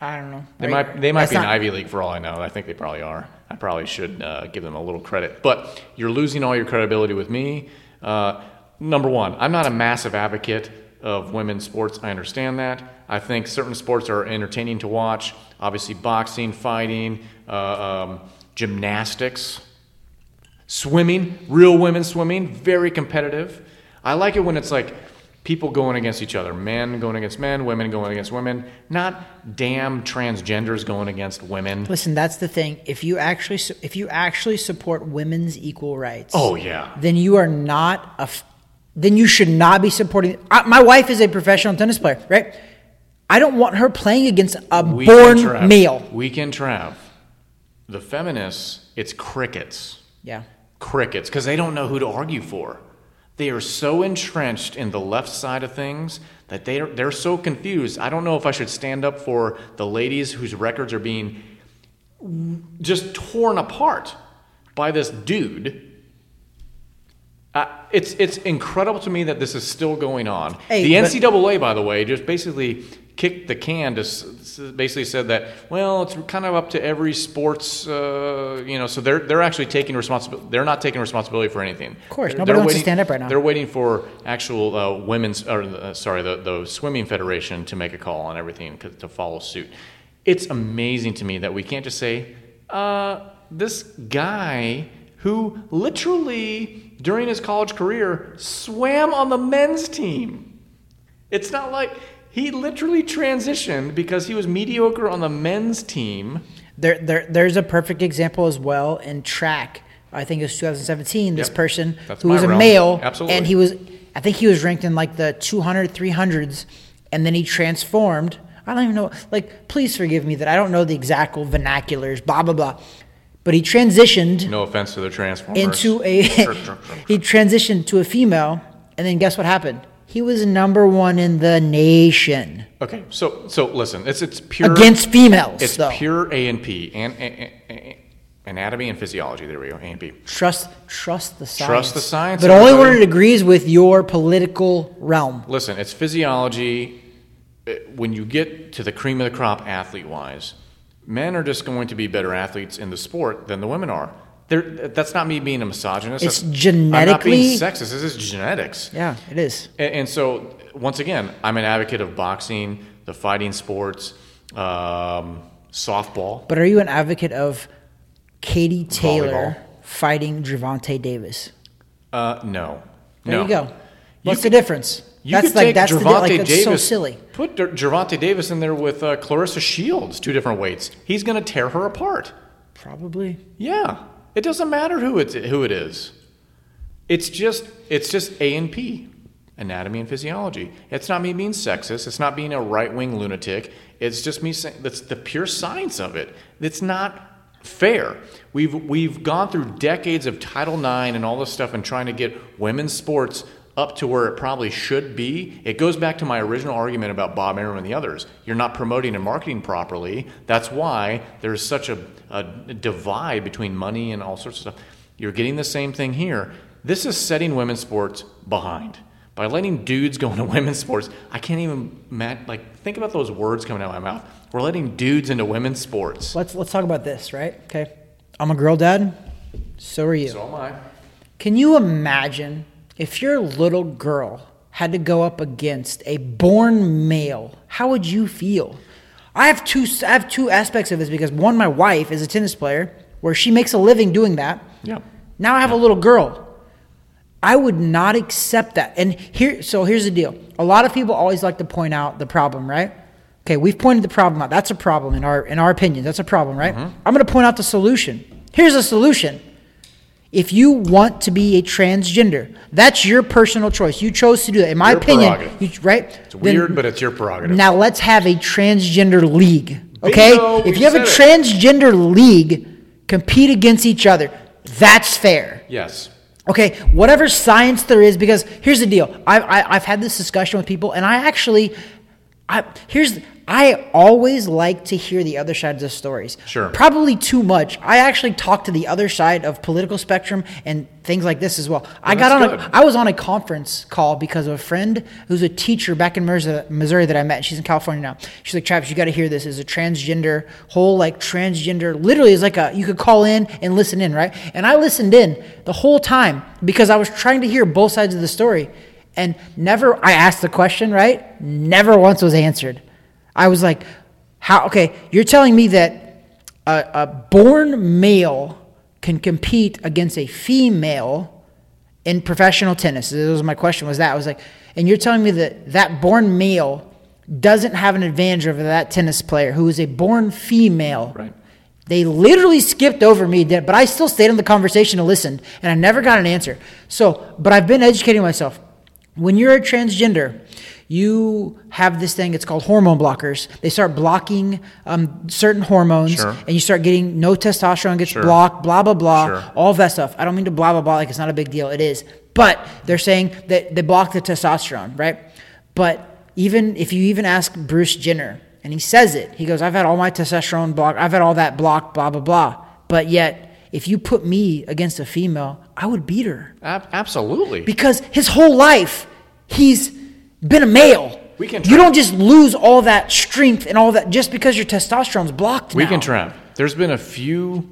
I don't know. They might be an Ivy League for all I know. I think they probably are. I probably should give them a little credit. But you're losing all your credibility with me. Number one, I'm not a massive advocate of women's sports. I understand that. I think certain sports are entertaining to watch. Obviously, boxing, fighting, gymnastics, swimming, real women swimming, very competitive. I like it when it's like people going against each other, men going against men, women going against women, not damn transgenders going against women. Listen, that's the thing. If you actually support women's equal rights, then you are not a then you should not be supporting. My wife is a professional tennis player, right? I don't want her playing against a born male. Weekend Trav. The feminists, it's crickets. Yeah. Crickets, because they don't know who to argue for. They are so entrenched in the left side of things that they're so confused. I don't know if I should stand up for the ladies whose records are being just torn apart by this dude. It's incredible to me that this is still going on. The NCAA, by the way, just basically kicked the can, to basically said that, well, it's kind of up to every sports, so they're actually taking responsibility. They're not taking responsibility for anything. Of course, nobody wants to stand up right now. They're waiting for actual the swimming federation to make a call on everything to follow suit. It's amazing to me that we can't just say, this guy who literally during his college career swam on the men's team. It's not like he literally transitioned because he was mediocre on the men's team. There's a perfect example as well in track. I think it was 2017. This person who was a male, absolutely, and I think he was ranked in like the 200, 300s, and then he transformed. I don't even know. Like, please forgive me that I don't know the exact vernaculars. Blah blah blah. But he transitioned. No offense to the Transformers. He transitioned to a female, and then guess what happened? He was number one in the nation. Okay, so listen, it's pure against females. It's pure A&P, anatomy and physiology. There we go, A&P. Trust the science. Trust the science, but only when it agrees with your political realm. Listen, it's physiology. When you get to the cream of the crop, athlete-wise, men are just going to be better athletes in the sport than the women are. That's not me being a misogynist. It's genetically. I'm not being sexist. This is genetics. Yeah, it is. And so, once again, I'm an advocate of boxing, the fighting sports, softball. But are you an advocate of Katie Taylor fighting Gervonta Davis? No. There you go. What's the difference? That's Gervonta Davis. That's so silly. Put Gervonta Davis in there with Clarissa Shields, two different weights. He's going to tear her apart. Probably. Yeah. It doesn't matter who it is. It's just A&P, anatomy and physiology. It's not me being sexist. It's not being a right-wing lunatic. It's just me saying that's the pure science of it. It's not fair. We've gone through decades of Title IX and all this stuff and trying to get women's sports up to where it probably should be. It goes back to my original argument about Bob Arum and the others. You're not promoting and marketing properly. That's why there's such a divide between money and all sorts of stuff. You're getting the same thing here. This is setting women's sports behind. By letting dudes go into women's sports, I can't even think about those words coming out of my mouth. We're letting dudes into women's sports. Let's talk about this, right? Okay. I'm a girl dad. So are you. So am I. Can you imagine if your little girl had to go up against a born male, how would you feel? I have two aspects of this because, one, my wife is a tennis player where she makes a living doing that. Yeah. Now I have a little girl. I would not accept that. And here's the deal. A lot of people always like to point out the problem, right? Okay, we've pointed the problem out. That's a problem in our opinion. That's a problem, right? Mm-hmm. I'm going to point out the solution. Here's a solution. If you want to be a transgender, that's your personal choice. You chose to do that. In my opinion, right? It's weird, but it's your prerogative. Now let's have a transgender league, okay? Bingo, if you have a transgender league, compete against each other. That's fair. Yes. Okay, whatever science there is, because here's the deal. I've had this discussion with people, and I always like to hear the other side of the stories. Sure. Probably too much. I actually talk to the other side of political spectrum and things like this as well. Well, I was on a conference call because of a friend who's a teacher back in Missouri that I met. She's in California now. She's like, Travis, you got to hear this. It's a transgender, literally is like you could call in and listen in, right? And I listened in the whole time because I was trying to hear both sides of the story. And I asked the question, right? Never once was answered. I was like, okay, you're telling me that a born male can compete against a female in professional tennis? That was my question, was that. I was like, and you're telling me that born male doesn't have an advantage over that tennis player who is a born female. Right. They literally skipped over me, but I still stayed in the conversation and listened, and I never got an answer. So, but I've been educating myself. When you're a transgender, you have this thing, it's called hormone blockers. They start blocking certain hormones, sure, and you start getting no testosterone gets sure blocked, blah, blah, blah, sure, all that stuff. I don't mean to blah, blah, blah, like it's not a big deal. It is. But they're saying that they block the testosterone, right? But even if you ask Bruce Jenner, and he says it, he goes, I've had all my testosterone blocked, I've had all that blocked, blah, blah, blah. But yet, if you put me against a female, I would beat her. Absolutely. Because his whole life, he's been a male. We can tramp. You don't just lose all that strength and all that just because your testosterone's blocked now. We can tramp. There's been a few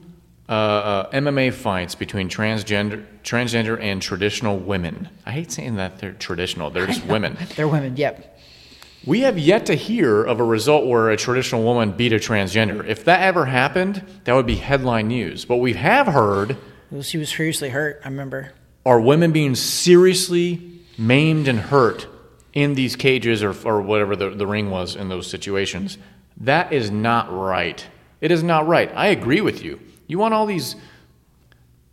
MMA fights between transgender and traditional women. I hate saying that they're traditional. They're just women. They're women, yep. We have yet to hear of a result where a traditional woman beat a transgender. If that ever happened, that would be headline news. But we have heard... She was seriously hurt, I remember. Are women being seriously maimed and hurt in these cages or whatever the ring was in those situations? That is not right. It is not right. I agree with you. You want all these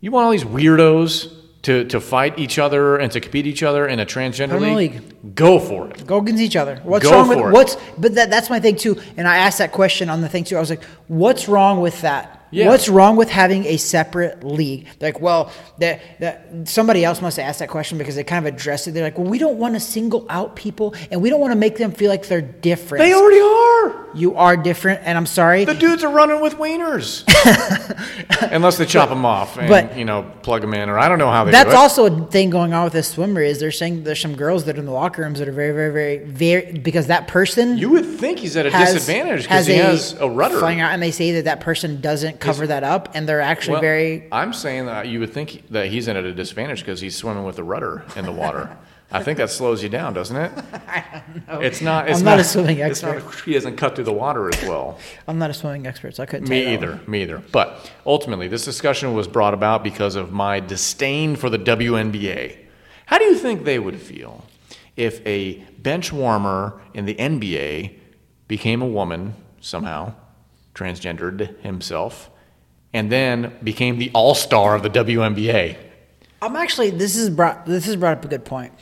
weirdos to fight each other and to compete each other in a transgender league? Go for it. Go against each other. That's my thing too. And I asked that question on the thing too. I was like, what's wrong with that? Yeah. What's wrong with having a separate league? Like, well, that somebody else must have asked that question because they kind of addressed it. They're like, well, we don't want to single out people, and we don't want to make them feel like they're different. They already are. You are different, and I'm sorry. The dudes are running with wieners. Unless they chop them off and, plug them in, or I don't know how they do it. That's also a thing going on with this swimmer is they're saying there's some girls that are in the locker rooms that are very, very, very, very, because that person. You would think he's at a disadvantage because he has a rudder. Flying out, and they say that person doesn't cover that up, and they're actually very... I'm saying that you would think that he's at a disadvantage because he's swimming with a rudder in the water. I think that slows you down, doesn't it? I don't know. I'm not a swimming expert. He doesn't cut through the water as well. I'm not a swimming expert, so I couldn't tell you that one. Me either. But ultimately, this discussion was brought about because of my disdain for the WNBA. How do you think they would feel if a bench warmer in the NBA became a woman somehow, transgendered himself, and then became the all-star of the WNBA? This has brought up a good point.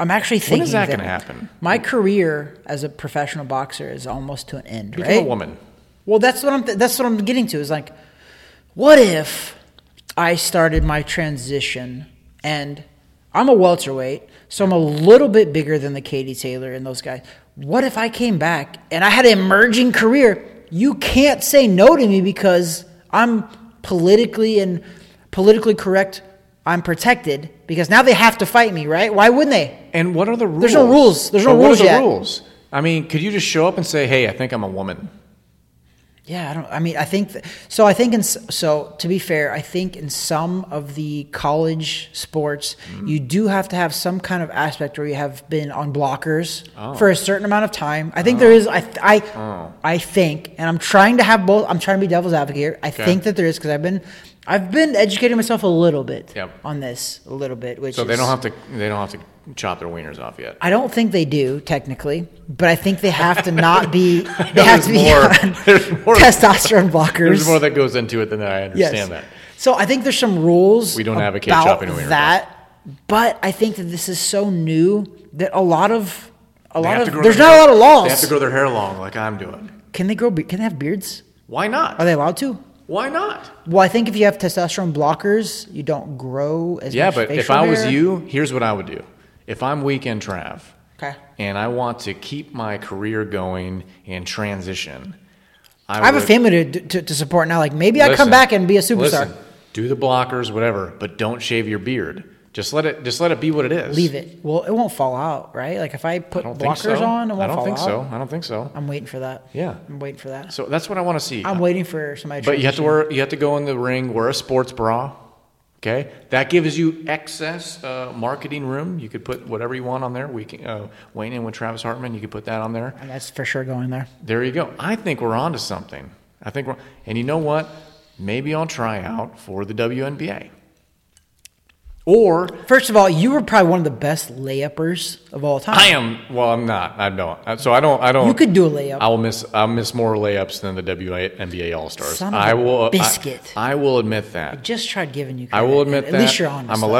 I'm actually thinking, when is that going to happen? My career as a professional boxer is almost to an end. Become a woman. Well, that's what I'm getting to. Is like, what if I started my transition and I'm a welterweight, so I'm a little bit bigger than the Katie Taylor and those guys. What if I came back and I had an emerging career? You can't say no to me because I'm politically correct. I'm protected because now they have to fight me, right? Why wouldn't they? And what are the rules? There's no rules. What are the rules? I mean, could you just show up and say, "Hey, I think I'm a woman"? Yeah, I don't. I mean, I think so. I think to be fair, I think in some of the college sports, you do have to have some kind of aspect where you have been on blockers for a certain amount of time. I think there is. I think, and I'm trying to have both. I'm trying to be devil's advocate. I think that there is because I've been educating myself a little bit on this a little bit. They don't have to chop their wieners off yet. I don't think they do technically, but I think they have to not be. They have to be on testosterone blockers. There's more that goes into it than that. I understand that. So I think there's some rules. We don't advocate chopping a wiener. But I think that this is so new that there's not a lot of laws. They have to grow their hair long, like I'm doing. Can they have beards? Why not? Are they allowed to? Why not? Well, I think if you have testosterone blockers, you don't grow as much facial hair. Yeah, but if I was you, here's what I would do. If I'm weekend Trav, and I want to keep my career going and transition, I have a family to support now. Like I come back and be a superstar. Do the blockers, whatever, but don't shave your beard. Just let it be what it is. Leave it. Well, it won't fall out, right? Like if I put blockers on, it won't fall out. I don't think so. I'm waiting for that. Yeah. I'm waiting for that. So that's what I want to see. I'm waiting for somebody to transition. But you have to go in the ring, wear a sports bra. Okay? That gives you excess marketing room. You could put whatever you want on there. We can Wayne in with Travis Hartman, you could put that on there. And that's for sure going there. There you go. I think we're on to something. And you know what? Maybe I'll try out for the WNBA. Or first of all, you were probably one of the best layuppers of all time. I am. Well, I'm not. I don't. So I don't. I don't. You could do a layup. I'll miss more layups than the WNBA All Stars. Biscuit. I will admit that. I just tried giving you. I will admit that. At least you're honest. I'm a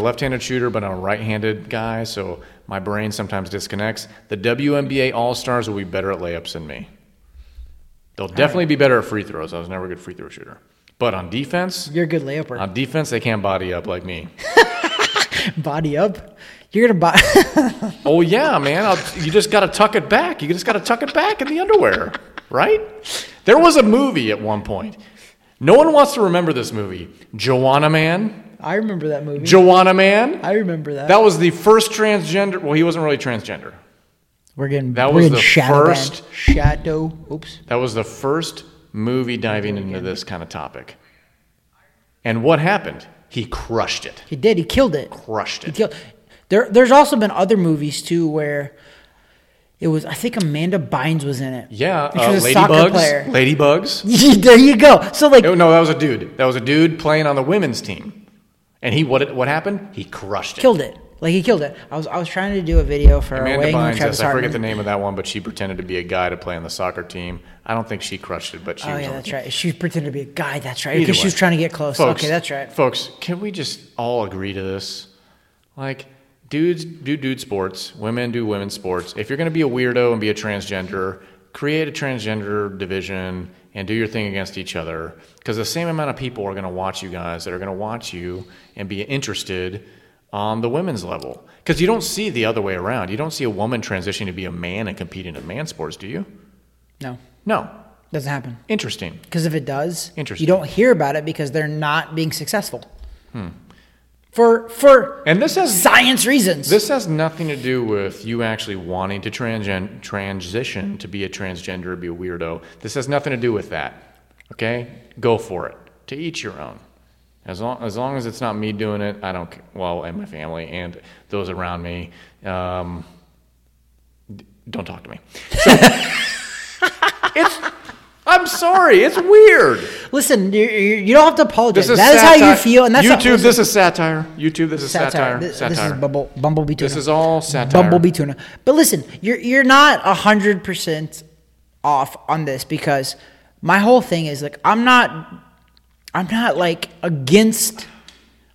left-handed shooter. But I'm a right-handed guy, so my brain sometimes disconnects. The WNBA All Stars will be better at layups than me. They'll definitely be better at free throws. I was never a good free throw shooter. But on defense... You're a good layupper. On defense, they can't body up like me. Body up? You're going to body... Oh, yeah, man. You just got to tuck it back. You just got to tuck it back in the underwear, right? There was a movie at one point. No one wants to remember this movie. Joanna Man. I remember that movie. Joanna Man. I remember that. That was the first transgender... Well, he wasn't really transgender. We're getting that was the first shadow. Oops. That was the first movie diving into this kind of topic. And what happened? He crushed it. He did. He killed it. Crushed it. He killed. There's also been other movies too where it was. I think Amanda Bynes was in it. Yeah, Ladybugs. Ladybugs. There you go. So like, no, that was a dude. That was a dude playing on the women's team, and he what happened? He crushed it. Killed it. Like, he killed it. I was trying to do a video for Amanda Bynes. Yes, I forget the name of that one, but she pretended to be a guy to play on the soccer team. I don't think she crushed it, but she was. Oh, yeah, that's right. She pretended to be a guy. That's right. Because she was trying to get close. Folks, okay, that's right. Folks, can we just all agree to this? Like, dudes do dude sports. Women do women's sports. If you're going to be a weirdo and be a transgender, create a transgender division and do your thing against each other. Because the same amount of people are going to watch you guys that are going to watch you and be interested on the women's level, because you don't see the other way around. You don't see a woman transitioning to be a man and competing in man sports, do you? No. Doesn't happen. Interesting. Because if it does, you don't hear about it because they're not being successful. For and this has science reasons. This has nothing to do with you actually wanting to transition to be a transgender, be a weirdo. This has nothing to do with that. Okay, go for it. To each your own. As long as it's not me doing it, I don't care. Well, and my family and those around me, don't talk to me. So, I'm sorry. It's weird. Listen, you don't have to apologize. That is how you feel. And that's YouTube, this is satire. This is bumblebee tuna. This is all satire. Bumblebee tuna. But listen, you're not 100% off on this, because my whole thing is like, I'm not like against,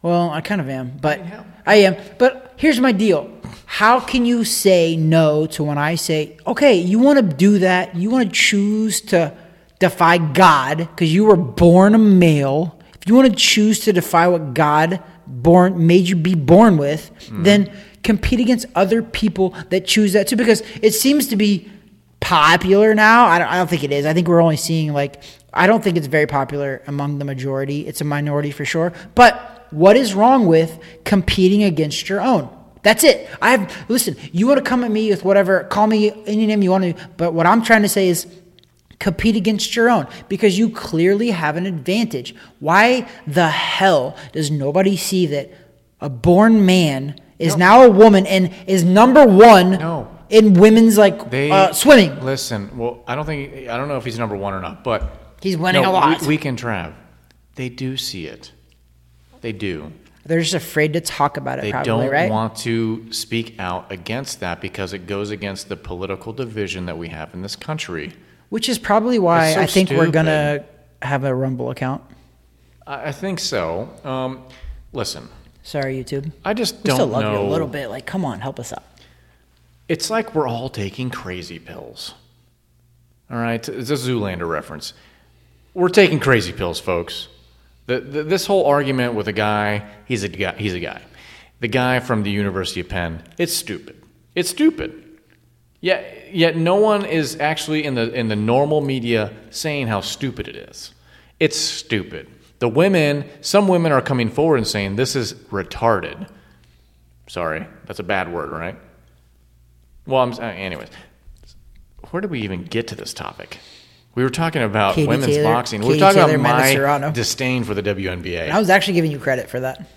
well, I kind of am, but I am. But here's my deal. How can you say no to when I say, okay, you want to do that, you want to choose to defy God because you were born a male. If you want to choose to defy what God made you be born with, then compete against other people that choose that too, because it seems to be popular now. I don't think it is. I think we're only seeing like... I don't think it's very popular among the majority. It's a minority for sure. But what is wrong with competing against your own? That's it. Listen, you want to come at me with whatever, call me any name you want to, but what I'm trying to say is compete against your own, because you clearly have an advantage. Why the hell does nobody see that a born man is now a woman and is number one in women's swimming? Listen, well, I don't know if he's number one or not, but... He's winning a lot. We can trav. They do see it. They do. They're just afraid to talk about it, probably, right? They don't want to speak out against that because it goes against the political division that we have in this country. Which is probably why I think we're going to have a Rumble account. I think so. Listen. Sorry, YouTube. I just don't know. We still love you a little bit. Like, come on, help us out. It's like we're all taking crazy pills. All right? It's a Zoolander reference. We're taking crazy pills, folks. This whole argument with a guy, he's a guy. The guy from the University of Penn, it's stupid. Yet no one is actually in the normal media saying how stupid it is. It's stupid. Some women are coming forward and saying this is retarded. Sorry, that's a bad word, right? Well, anyways, where did we even get to this topic? We were talking about Katie women's Taylor, boxing. We were talking Taylor, about my Serrano. Disdain for the WNBA. And I was actually giving you credit for that.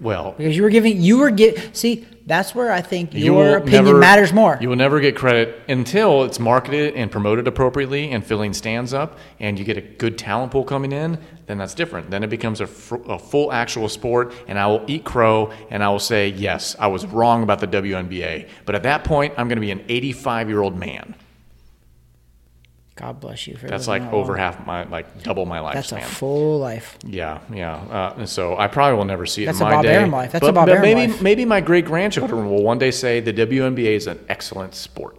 Well, because see, that's where I think your opinion matters more. You will never get credit until it's marketed and promoted appropriately and filling stands up, and you get a good talent pool coming in. Then that's different. Then it becomes a full actual sport, and I will eat crow and I will say, yes, I was wrong about the WNBA. But at that point, I'm going to be an 85-year-old man. God bless you for that's like over long. Half my double my lifespan. That's a full life. Yeah. So I probably will never see it that's in my day. That's a Bob Arum life. Maybe my great grandchildren will one day say the WNBA is an excellent sport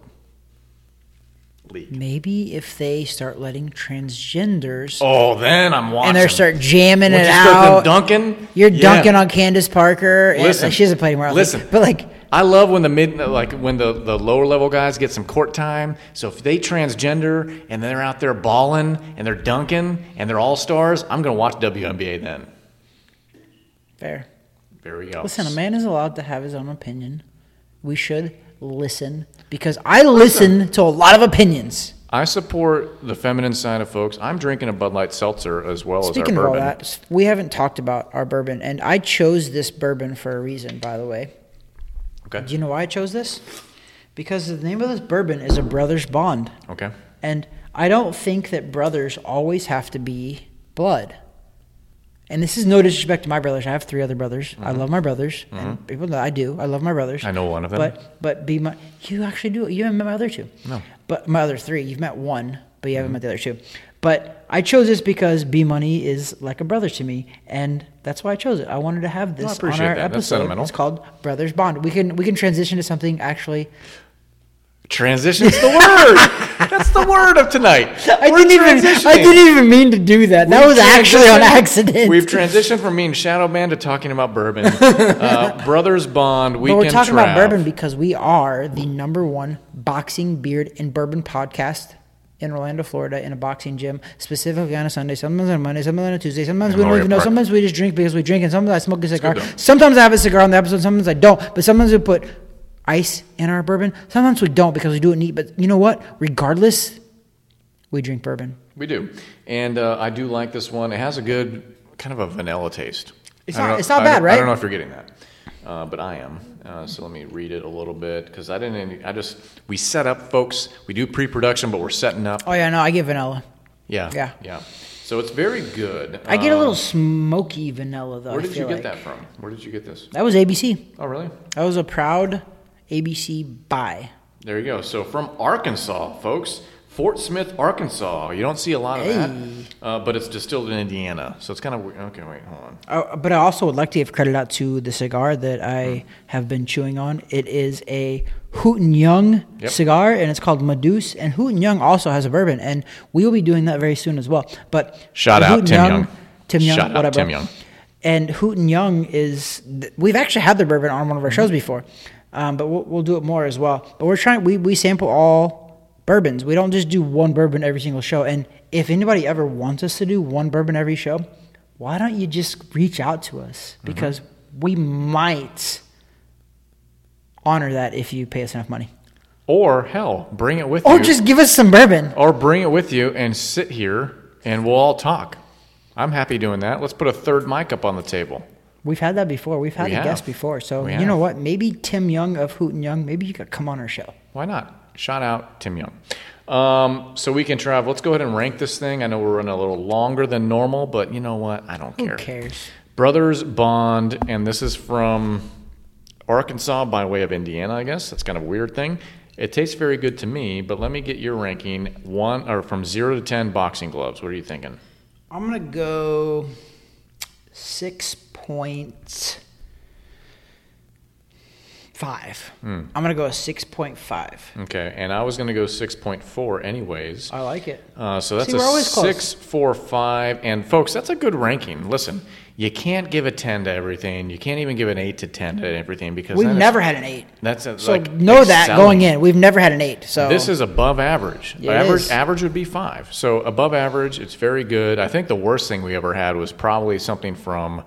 league. Maybe if they start letting transgenders. Oh, then I'm watching. And they start jamming it out. Dunking. You're dunking on Candace Parker. Listen, and she doesn't play anymore. I love when the lower level guys get some court time. So if they transgender and they're out there balling and they're dunking and they're all stars, I'm going to watch WNBA then. Fair. There we go. Listen, a man is allowed to have his own opinion. We should listen, because I listen to a lot of opinions. I support the feminine side of folks. I'm drinking a Bud Light Seltzer as well as our bourbon. Speaking of all that, we haven't talked about our bourbon, and I chose this bourbon for a reason, by the way. Okay. Do you know why I chose this? Because the name of this bourbon is A Brother's Bond. Okay. And I don't think that brothers always have to be blood. And this is no disrespect to my brothers. I have three other brothers. Mm-hmm. I love my brothers. Mm-hmm. And people know I do. I love my brothers. I know one of them. But be my you actually do. You haven't met my other two. No. But my other three. You've met one, but you haven't met the other two. But I chose this because B Money is like a brother to me, and that's why I chose it. I wanted to have this on our episode. That's sentimental. It's called Brothers Bond. We can transition to something actually. Transition's the word. That's the word of tonight. I didn't even mean to do that. That was actually on accident. We've transitioned from being shadow banned to talking about bourbon. Brothers Bond. We're talking about bourbon because we are the #1 boxing, beard, and bourbon podcast in Orlando, Florida, in a boxing gym, specifically on a Sunday, sometimes on a Monday, sometimes on a Tuesday, sometimes we don't even know, sometimes we just drink because we drink, and sometimes I smoke a cigar. Sometimes I have a cigar on the episode, sometimes I don't, but sometimes we put ice in our bourbon. Sometimes we don't because we do it neat, but you know what? Regardless, we drink bourbon. We do. And I do like this one. It has a good kind of a vanilla taste. It's not bad, right? I don't know if you're getting that. But I am. So let me read it a little bit because we set up, folks. We do pre-production, but we're setting up. Oh, yeah, no, I get vanilla. Yeah. So it's very good. I get a little smoky vanilla, though. Where did you get that from? Where did you get this? That was ABC. Oh, really? That was a proud ABC buy. There you go. So from Arkansas, folks. Fort Smith, Arkansas. You don't see a lot of that, but it's distilled in Indiana. So it's kind of weird. Okay, wait, hold on. But I also would like to give credit out to the cigar that I have been chewing on. It is a Houghton Young cigar, and it's called Meduse. And Houghton Young also has a bourbon, and we will be doing that very soon as well. But shout out Tim Young. And Houghton Young is – we've actually had the bourbon on one of our shows before, but we'll do it more as well. But we're trying – we sample all – bourbons. We don't just do one bourbon every single show. And if anybody ever wants us to do one bourbon every show, why don't you just reach out to us? Because we might honor that if you pay us enough money. Or, hell, bring it with you. Or just give us some bourbon. Or bring it with you and sit here and we'll all talk. I'm happy doing that. Let's put a third mic up on the table. We've had that before. We've had a guest before. So, you know what? Maybe Tim Young of Houghton Young, maybe you could come on our show. Why not? Shout out Tim Young. So we can travel. Let's go ahead and rank this thing. I know we're running a little longer than normal, but you know what? I don't care. Who cares? Brothers Bond, and this is from Arkansas by way of Indiana, I guess. That's kind of a weird thing. It tastes very good to me, but let me get your ranking from 0 to 10 boxing gloves. What are you thinking? I'm going to go 6.5. I'm going to go a 6.5. Okay, and I was going to go 6.4 anyways. I like it. So that's a 6.45. And, folks, that's a good ranking. Listen, you can't give a 10 to everything. You can't even give an 8 to 10 to everything. Because we've never had an 8. Going in. We've never had an 8. So this is above average. Average would be 5. So above average, it's very good. I think the worst thing we ever had was probably something from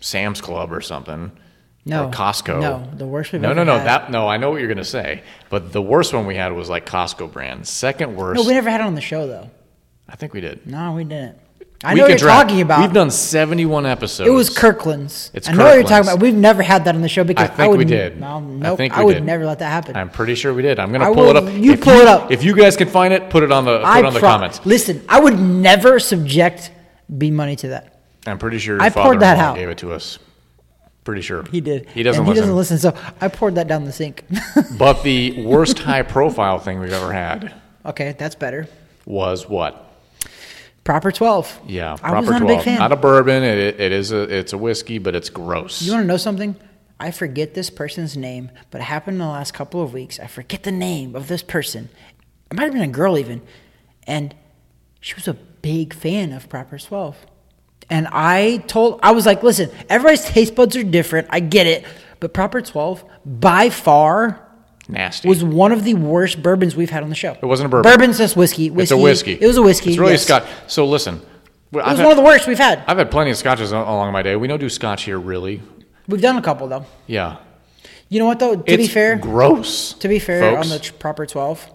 Sam's Club or something. No. Or Costco. No, the worst we've ever had. No, I know what you're going to say. But the worst one we had was like Costco brand. Second worst. No, we never had it on the show, though. I think we did. No, we didn't. I know what you're talking about. We've done 71 episodes. It was Kirkland's. I know what you're talking about. We've never had that on the show because we did. I would never let that happen. I'm pretty sure we did. I'm going to pull it up. You pull it up. If you guys can find it, put it on the comments. Listen, I would never subject B-Money to that. I'm pretty sure your father gave it to us. Pretty sure. He did. He doesn't listen, so I poured that down the sink. But the worst high-profile thing we've ever had. Okay, that's better. Was what? Proper 12. Yeah, Proper 12. I was not a big fan. Not a bourbon. It's a whiskey, but it's gross. You want to know something? I forget this person's name, but it happened in the last couple of weeks. I forget the name of this person. It might have been a girl even. And she was a big fan of Proper 12. And I was like, listen, everybody's taste buds are different. I get it. But Proper 12, by far, nasty. Was one of the worst bourbons we've had on the show. It wasn't a bourbon. Bourbon's just whiskey. It's a whiskey. It was a whiskey. It's really a scotch. So listen. It was one of the worst we've had. I've had plenty of scotches along my day. We don't do scotch here, really. We've done a couple, though. Yeah. You know what, though? To be fair, gross. To be fair, folks, on the proper 12,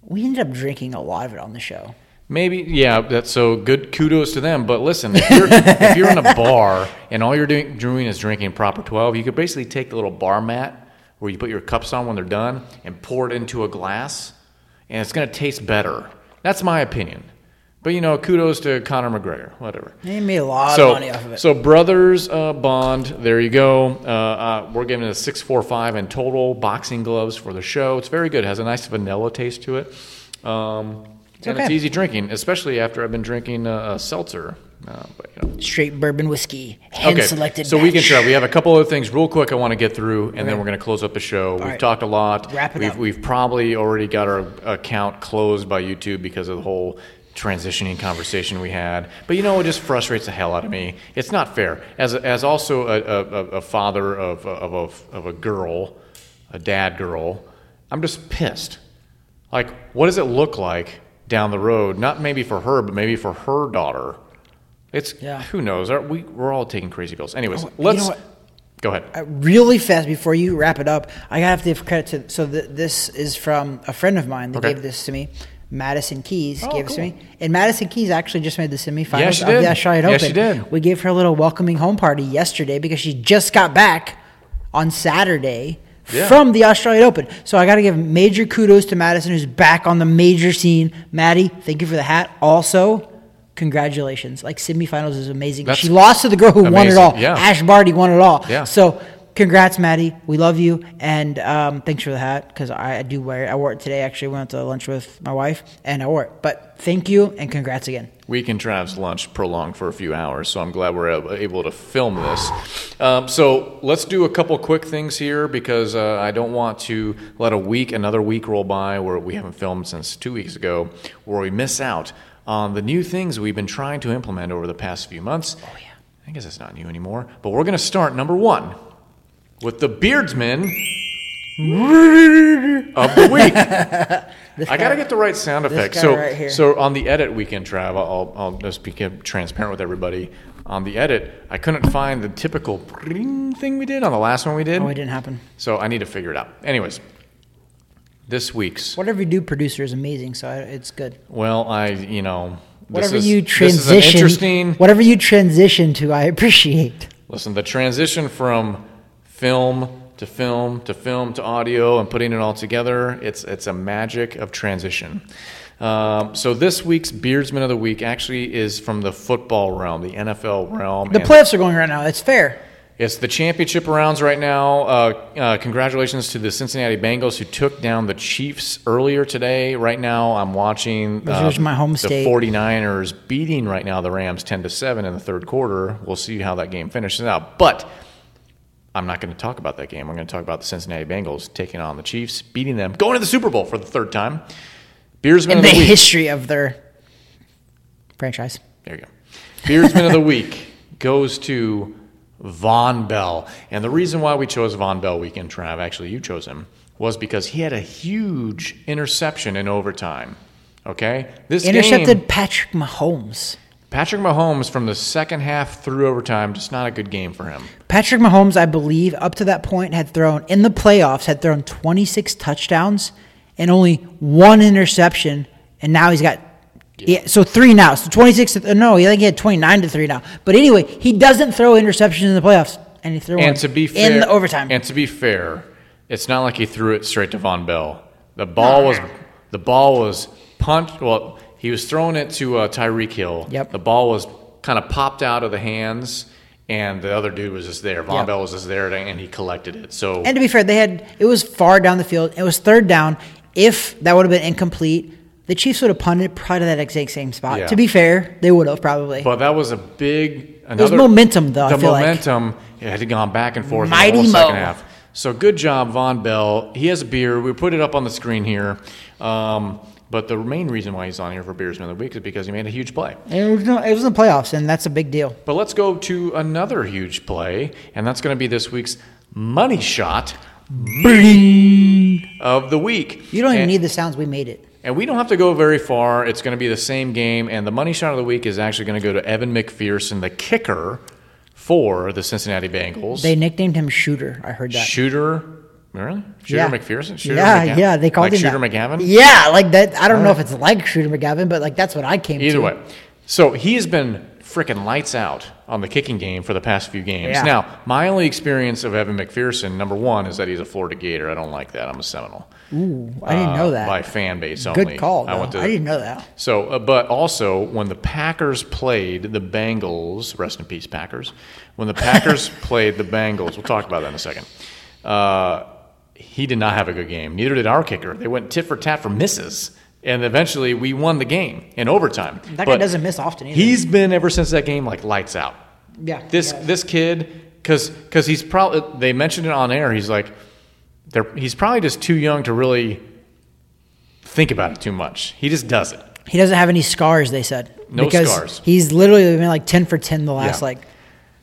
we ended up drinking a lot of it on the show. Maybe, yeah. That's so good. Kudos to them. But listen, if you're in a bar and all you're doing is drinking proper 12, you could basically take the little bar mat where you put your cups on when they're done and pour it into a glass, and it's going to taste better. That's my opinion. But, you know, kudos to Conor McGregor, whatever. He made a lot of money off of it. So, brothers bond, there you go. We're giving it a 645 in total. Boxing gloves for the show. It's very good. It has a nice vanilla taste to it. It's easy drinking, especially after I've been drinking seltzer. But, you know. Straight bourbon whiskey, hand-selected. Okay. So match. We can try. We have a couple other things real quick I want to get through, and then we're going to close up the show. We've talked a lot. Wrap it up. We've probably already got our account closed by YouTube because of the whole transitioning conversation we had. But, you know, it just frustrates the hell out of me. It's not fair. As also a father of a girl, a dad girl, I'm just pissed. Like, what does it look like down the road? Not maybe for her, but maybe for her daughter. Who knows? We're all taking crazy pills. Anyways, let's go ahead. Really fast before you wrap it up, I have to give credit to – so this is from a friend of mine that gave this to me. Madison Keys gave it to me. And Madison Keys actually just made the semifinals. Yes, she did. Of the Australian Open. Yes, she did. We gave her a little welcoming home party yesterday because she just got back on Saturday from the Australian Open. So I got to give major kudos to Madison, who's back on the major scene. Maddie, thank you for the hat. Also, congratulations. Like, semifinals is amazing. That's she lost to the girl who won it all. Yeah. Ash Barty won it all. Yeah. So congrats, Maddie. We love you, and thanks for the hat, because I do wear it. I wore it today, actually. We went to lunch with my wife, and I wore it. But thank you, and congrats again. Week and Trav's lunch prolonged for a few hours, so I'm glad we're able to film this. So let's do a couple quick things here, because I don't want to let another week roll by where we haven't filmed since 2 weeks ago, where we miss out on the new things we've been trying to implement over the past few months. Oh, yeah. I guess it's not new anymore, but we're going to start, number one, with the Beardsman of the week. I got to get the right sound effect. So, right, so on the edit, Weekend Trav, I'll just be transparent with everybody. On the edit, I couldn't find the typical thing we did on the last one we did. Oh, it didn't happen. So I need to figure it out. Anyways, this week's. Whatever you do, producer, is amazing, so it's good. Well, whatever you transition to, I appreciate. Listen, the transition from film to audio and putting it all together, it's a magic of transition. So this week's Beardsman of the Week actually is from the football realm, the NFL realm. The playoffs are going right now. It's fair. It's the championship rounds right now. Congratulations to the Cincinnati Bengals, who took down the Chiefs earlier today. Right now I'm watching my home state. The 49ers beating right now the Rams 10-7 in the third quarter. We'll see how that game finishes out. But I'm not going to talk about that game. I'm going to talk about the Cincinnati Bengals taking on the Chiefs, beating them, going to the Super Bowl for the third time. Beardsman of the Week. In the history of their franchise. There you go. Beardsman of the Week goes to Von Bell. And the reason why we chose Von Bell, Weekend Trav, actually you chose him, was because he had a huge interception in overtime. Okay? Intercepted Patrick Mahomes. Patrick Mahomes from the second half through overtime, just not a good game for him. Patrick Mahomes, I believe, up to that point had thrown 26 touchdowns and only one interception, and now he's got so 3 now. So 26 to I think he had 29 to 3 now. But anyway, he doesn't throw interceptions in the playoffs, and he threw one in the overtime. And to be fair, it's not like he threw it straight to Von Bell. The ball was punched. Well, he was throwing it to Tyreek Hill. Yep. The ball was kind of popped out of the hands, and the other dude was just there. Von Bell was just there, and he collected it. So, and to be fair, it was far down the field. It was third down. If that would have been incomplete, the Chiefs would have punted probably to that exact same spot. Yeah. To be fair, they would have probably. But that was a big – It was momentum, though, it had gone back and forth Mighty in the whole second half. So good job, Von Bell. He has a beard. We put it up on the screen here. But the main reason why he's on here for Beardsman of the Week is because he made a huge play. It was in the playoffs, and that's a big deal. But let's go to another huge play, and that's going to be this week's Money Shot of the Week. You don't even need the sounds. We made it. And we don't have to go very far. It's going to be the same game, and the Money Shot of the Week is actually going to go to Evan McPherson, the kicker for the Cincinnati Bengals. They nicknamed him Shooter. I heard that. Shooter. Really? Shooter McPherson? Shooter McGavin? Yeah, they called him Shooter McGavin? Yeah, like that. I don't know if it's like Shooter McGavin, but like that's what I came to. Either way. So he has been freaking lights out on the kicking game for the past few games. Yeah. Now, my only experience of Evan McPherson, number one, is that he's a Florida Gator. I don't like that. I'm a Seminole. Ooh, I didn't know that. By fan base only. Good call. I didn't know that. So, but also, when the Packers played the Bengals, rest in peace, Packers. When the Packers played the Bengals, we'll talk about that in a second. He did not have a good game. Neither did our kicker. They went tit for tat for misses. And eventually we won the game in overtime. That guy doesn't miss often either. He's been, ever since that game, like lights out. Yeah. This kid, because he's probably, they mentioned it on air, he's like, he's probably just too young to really think about it too much. He just doesn't. He doesn't have any scars, they said. No scars. He's literally been like 10 for 10 the last month.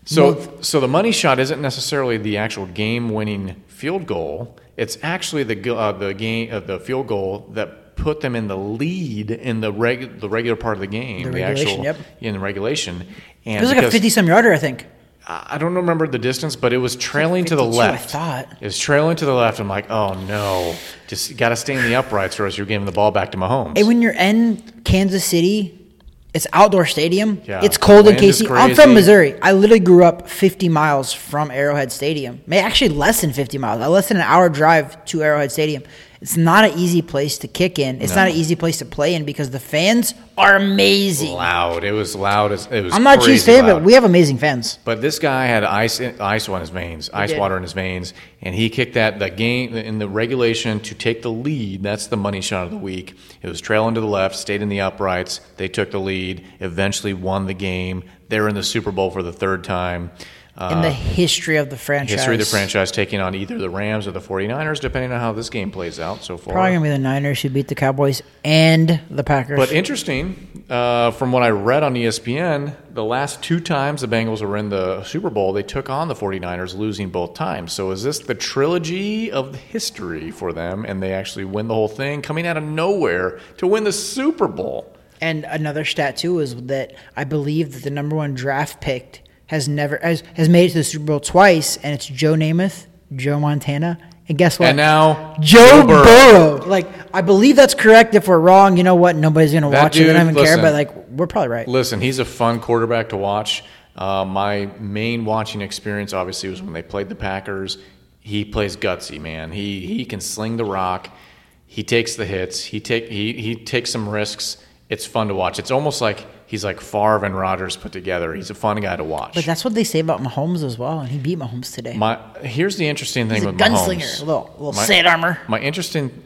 So the money shot isn't necessarily the actual game-winning field goal. It's actually the field goal that put them in the lead in the regular part of the game. The regulation, in the regulation. And it was like a 50-some yarder, I think. I don't remember the distance, but it was trailing to the left. I thought. It was trailing to the left. I'm like, oh, no. Just got to stay in the uprights or else you're giving the ball back to Mahomes. And when you're in Kansas City, it's outdoor stadium. Yeah. It's cold in KC. I'm from Missouri. I literally grew up 50 miles from Arrowhead Stadium. Actually, less than 50 miles. Less than an hour drive to Arrowhead Stadium. It's not an easy place to kick in. It's not an easy place to play in because the fans are amazing. Loud. It was loud. It was. I'm not Chiefs fan, but we have amazing fans. But this guy had ice on his veins, water in his veins, and he kicked that game in the regulation to take the lead. That's the money shot of the week. It was trailing to the left, stayed in the uprights. They took the lead, eventually won the game. They're in the Super Bowl for the third time. In the history of the franchise. Taking on either the Rams or the 49ers, depending on how this game plays out so far. Probably going to be the Niners who beat the Cowboys and the Packers. But interesting, from what I read on ESPN, the last two times the Bengals were in the Super Bowl, they took on the 49ers, losing both times. So is this the trilogy of history for them, and they actually win the whole thing, coming out of nowhere to win the Super Bowl? And another stat, too, is that I believe that the number one draft pick has made it to the Super Bowl twice, and it's Joe Namath, Joe Montana, and guess what? And now Joe Burrow. Like, I believe that's correct. If we're wrong, you know what? Nobody's gonna watch it. I don't even care. But like, we're probably right. Listen, he's a fun quarterback to watch. My main watching experience, obviously, was when they played the Packers. He plays gutsy, man. He can sling the rock. He takes the hits. He takes some risks. It's fun to watch. It's almost like he's like Favre and Rodgers put together. He's a fun guy to watch. But that's what they say about Mahomes as well, and he beat Mahomes today. Here's the interesting thing with Mahomes. He's a gunslinger, a little sand armor. My interesting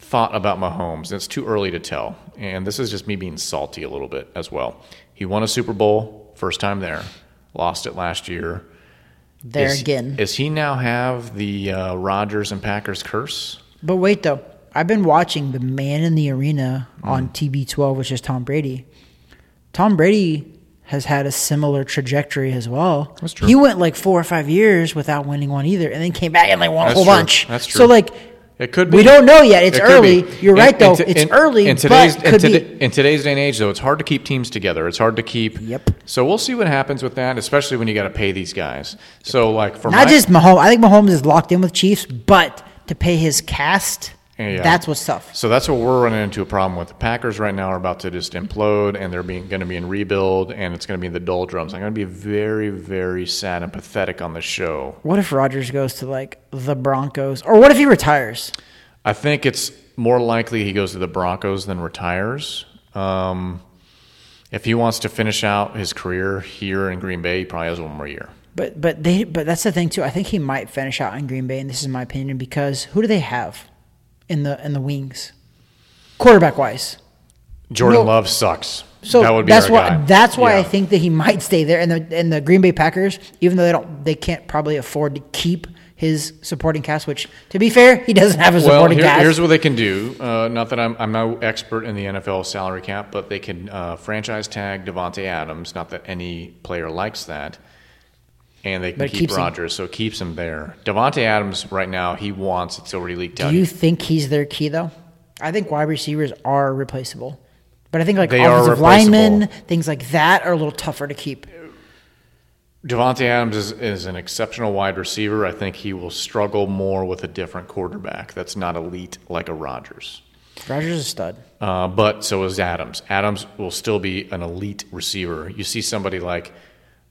thought about Mahomes, and it's too early to tell, and this is just me being salty a little bit as well. He won a Super Bowl, first time there, lost it last year. Does he now have the Rodgers and Packers curse? But wait, though. I've been watching the man in the arena on TB12, which is Tom Brady. Tom Brady has had a similar trajectory as well. That's true. He went like 4 or 5 years without winning one either, and then came back and like won a whole bunch. That's true. So like, it could be. We don't know yet. It's early. You're right, though. It's early, but could be. In today's day and age, though, it's hard to keep teams together. It's hard to keep. Yep. So we'll see what happens with that, especially when you got to pay these guys. So like for not just Mahomes, I think Mahomes is locked in with Chiefs, but to pay his cast. Yeah. That's what's tough. So that's what we're running into a problem with. The Packers right now are about to just implode, and they're going to be in rebuild, and it's going to be in the doldrums. I'm going to be very, very sad and pathetic on the show. What if Rodgers goes to, like, the Broncos? Or what if he retires? I think it's more likely he goes to the Broncos than retires. If he wants to finish out his career here in Green Bay, he probably has one more year. But that's the thing, too. I think he might finish out in Green Bay, and this is my opinion, because who do they have? In the wings, quarterback wise, Jordan Love sucks. So that would be guy. That's why I think that he might stay there. And the Green Bay Packers, even though they can't probably afford to keep his supporting cast. Which, to be fair, he doesn't have a supporting cast. Here's what they can do. Not that I'm no expert in the NFL salary cap, but they can franchise tag Davante Adams. Not that any player likes that. And they can keep Rodgers, so it keeps him there. Davante Adams right now, he wants. It's already leaked out. Do you think he's their key, though? I think wide receivers are replaceable. But I think like offensive linemen, things like that are a little tougher to keep. Davante Adams is an exceptional wide receiver. I think he will struggle more with a different quarterback that's not elite like a Rodgers. Rodgers is a stud. But so is Adams. Adams will still be an elite receiver. You see somebody like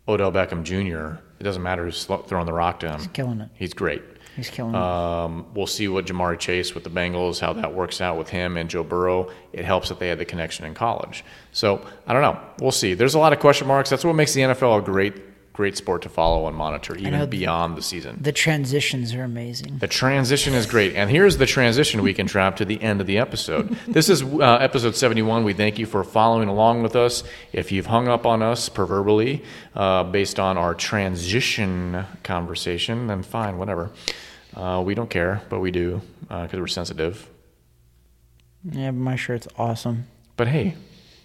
Odell Beckham Jr., it doesn't matter who's throwing the rock to him. He's killing it. He's great. He's killing it. We'll see what Jamar Chase with the Bengals, how that works out with him and Joe Burrow. It helps that they had the connection in college. So, I don't know. We'll see. There's a lot of question marks. That's what makes the NFL a great sport to follow and monitor, even beyond the season. The transitions are amazing. The transition is great. And here's the transition we can trap to the end of the episode. This is episode 71. We thank you for following along with us. If you've hung up on us, proverbially, based on our transition conversation, then fine, whatever. We don't care, but we do, because we're sensitive. Yeah, my shirt's awesome. But hey,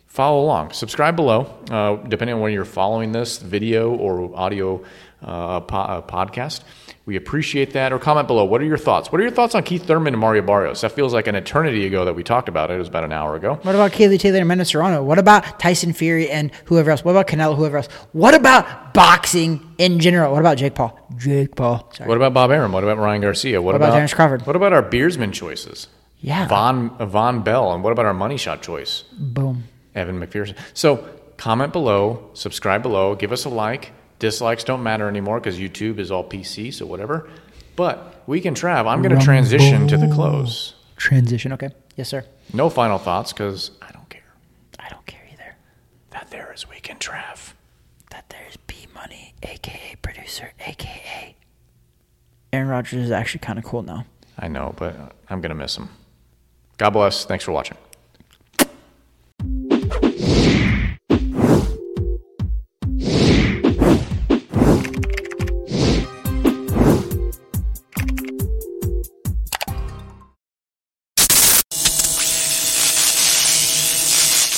follow along. Subscribe below, depending on where you're following this video or audio podcast. We appreciate that. Or comment below. What are your thoughts? What are your thoughts on Keith Thurman and Mario Barrios? That feels like an eternity ago that we talked about it. It was about an hour ago. What about Kaylee Taylor and Amanda Serrano? What about Tyson Fury and whoever else? What about Canelo, whoever else? What about boxing in general? What about Jake Paul? Jake Paul. Sorry. What about Bob Arum? What about Ryan Garcia? What about Terrence Crawford? What about our beersman choices? Yeah. Von Bell. And what about our money shot choice? Boom. Evan McPherson. So comment below, subscribe below, give us a like. Dislikes don't matter anymore because YouTube is all PC, so whatever. But we can trav. I'm going to transition to the close. Transition, okay. Yes, sir. No final thoughts because I don't care. I don't care either. That there is We Can Trav. That there is B Money, a.k.a. producer, a.k.a. Aaron Rodgers is actually kind of cool now. I know, but I'm going to miss him. God bless. Thanks for watching.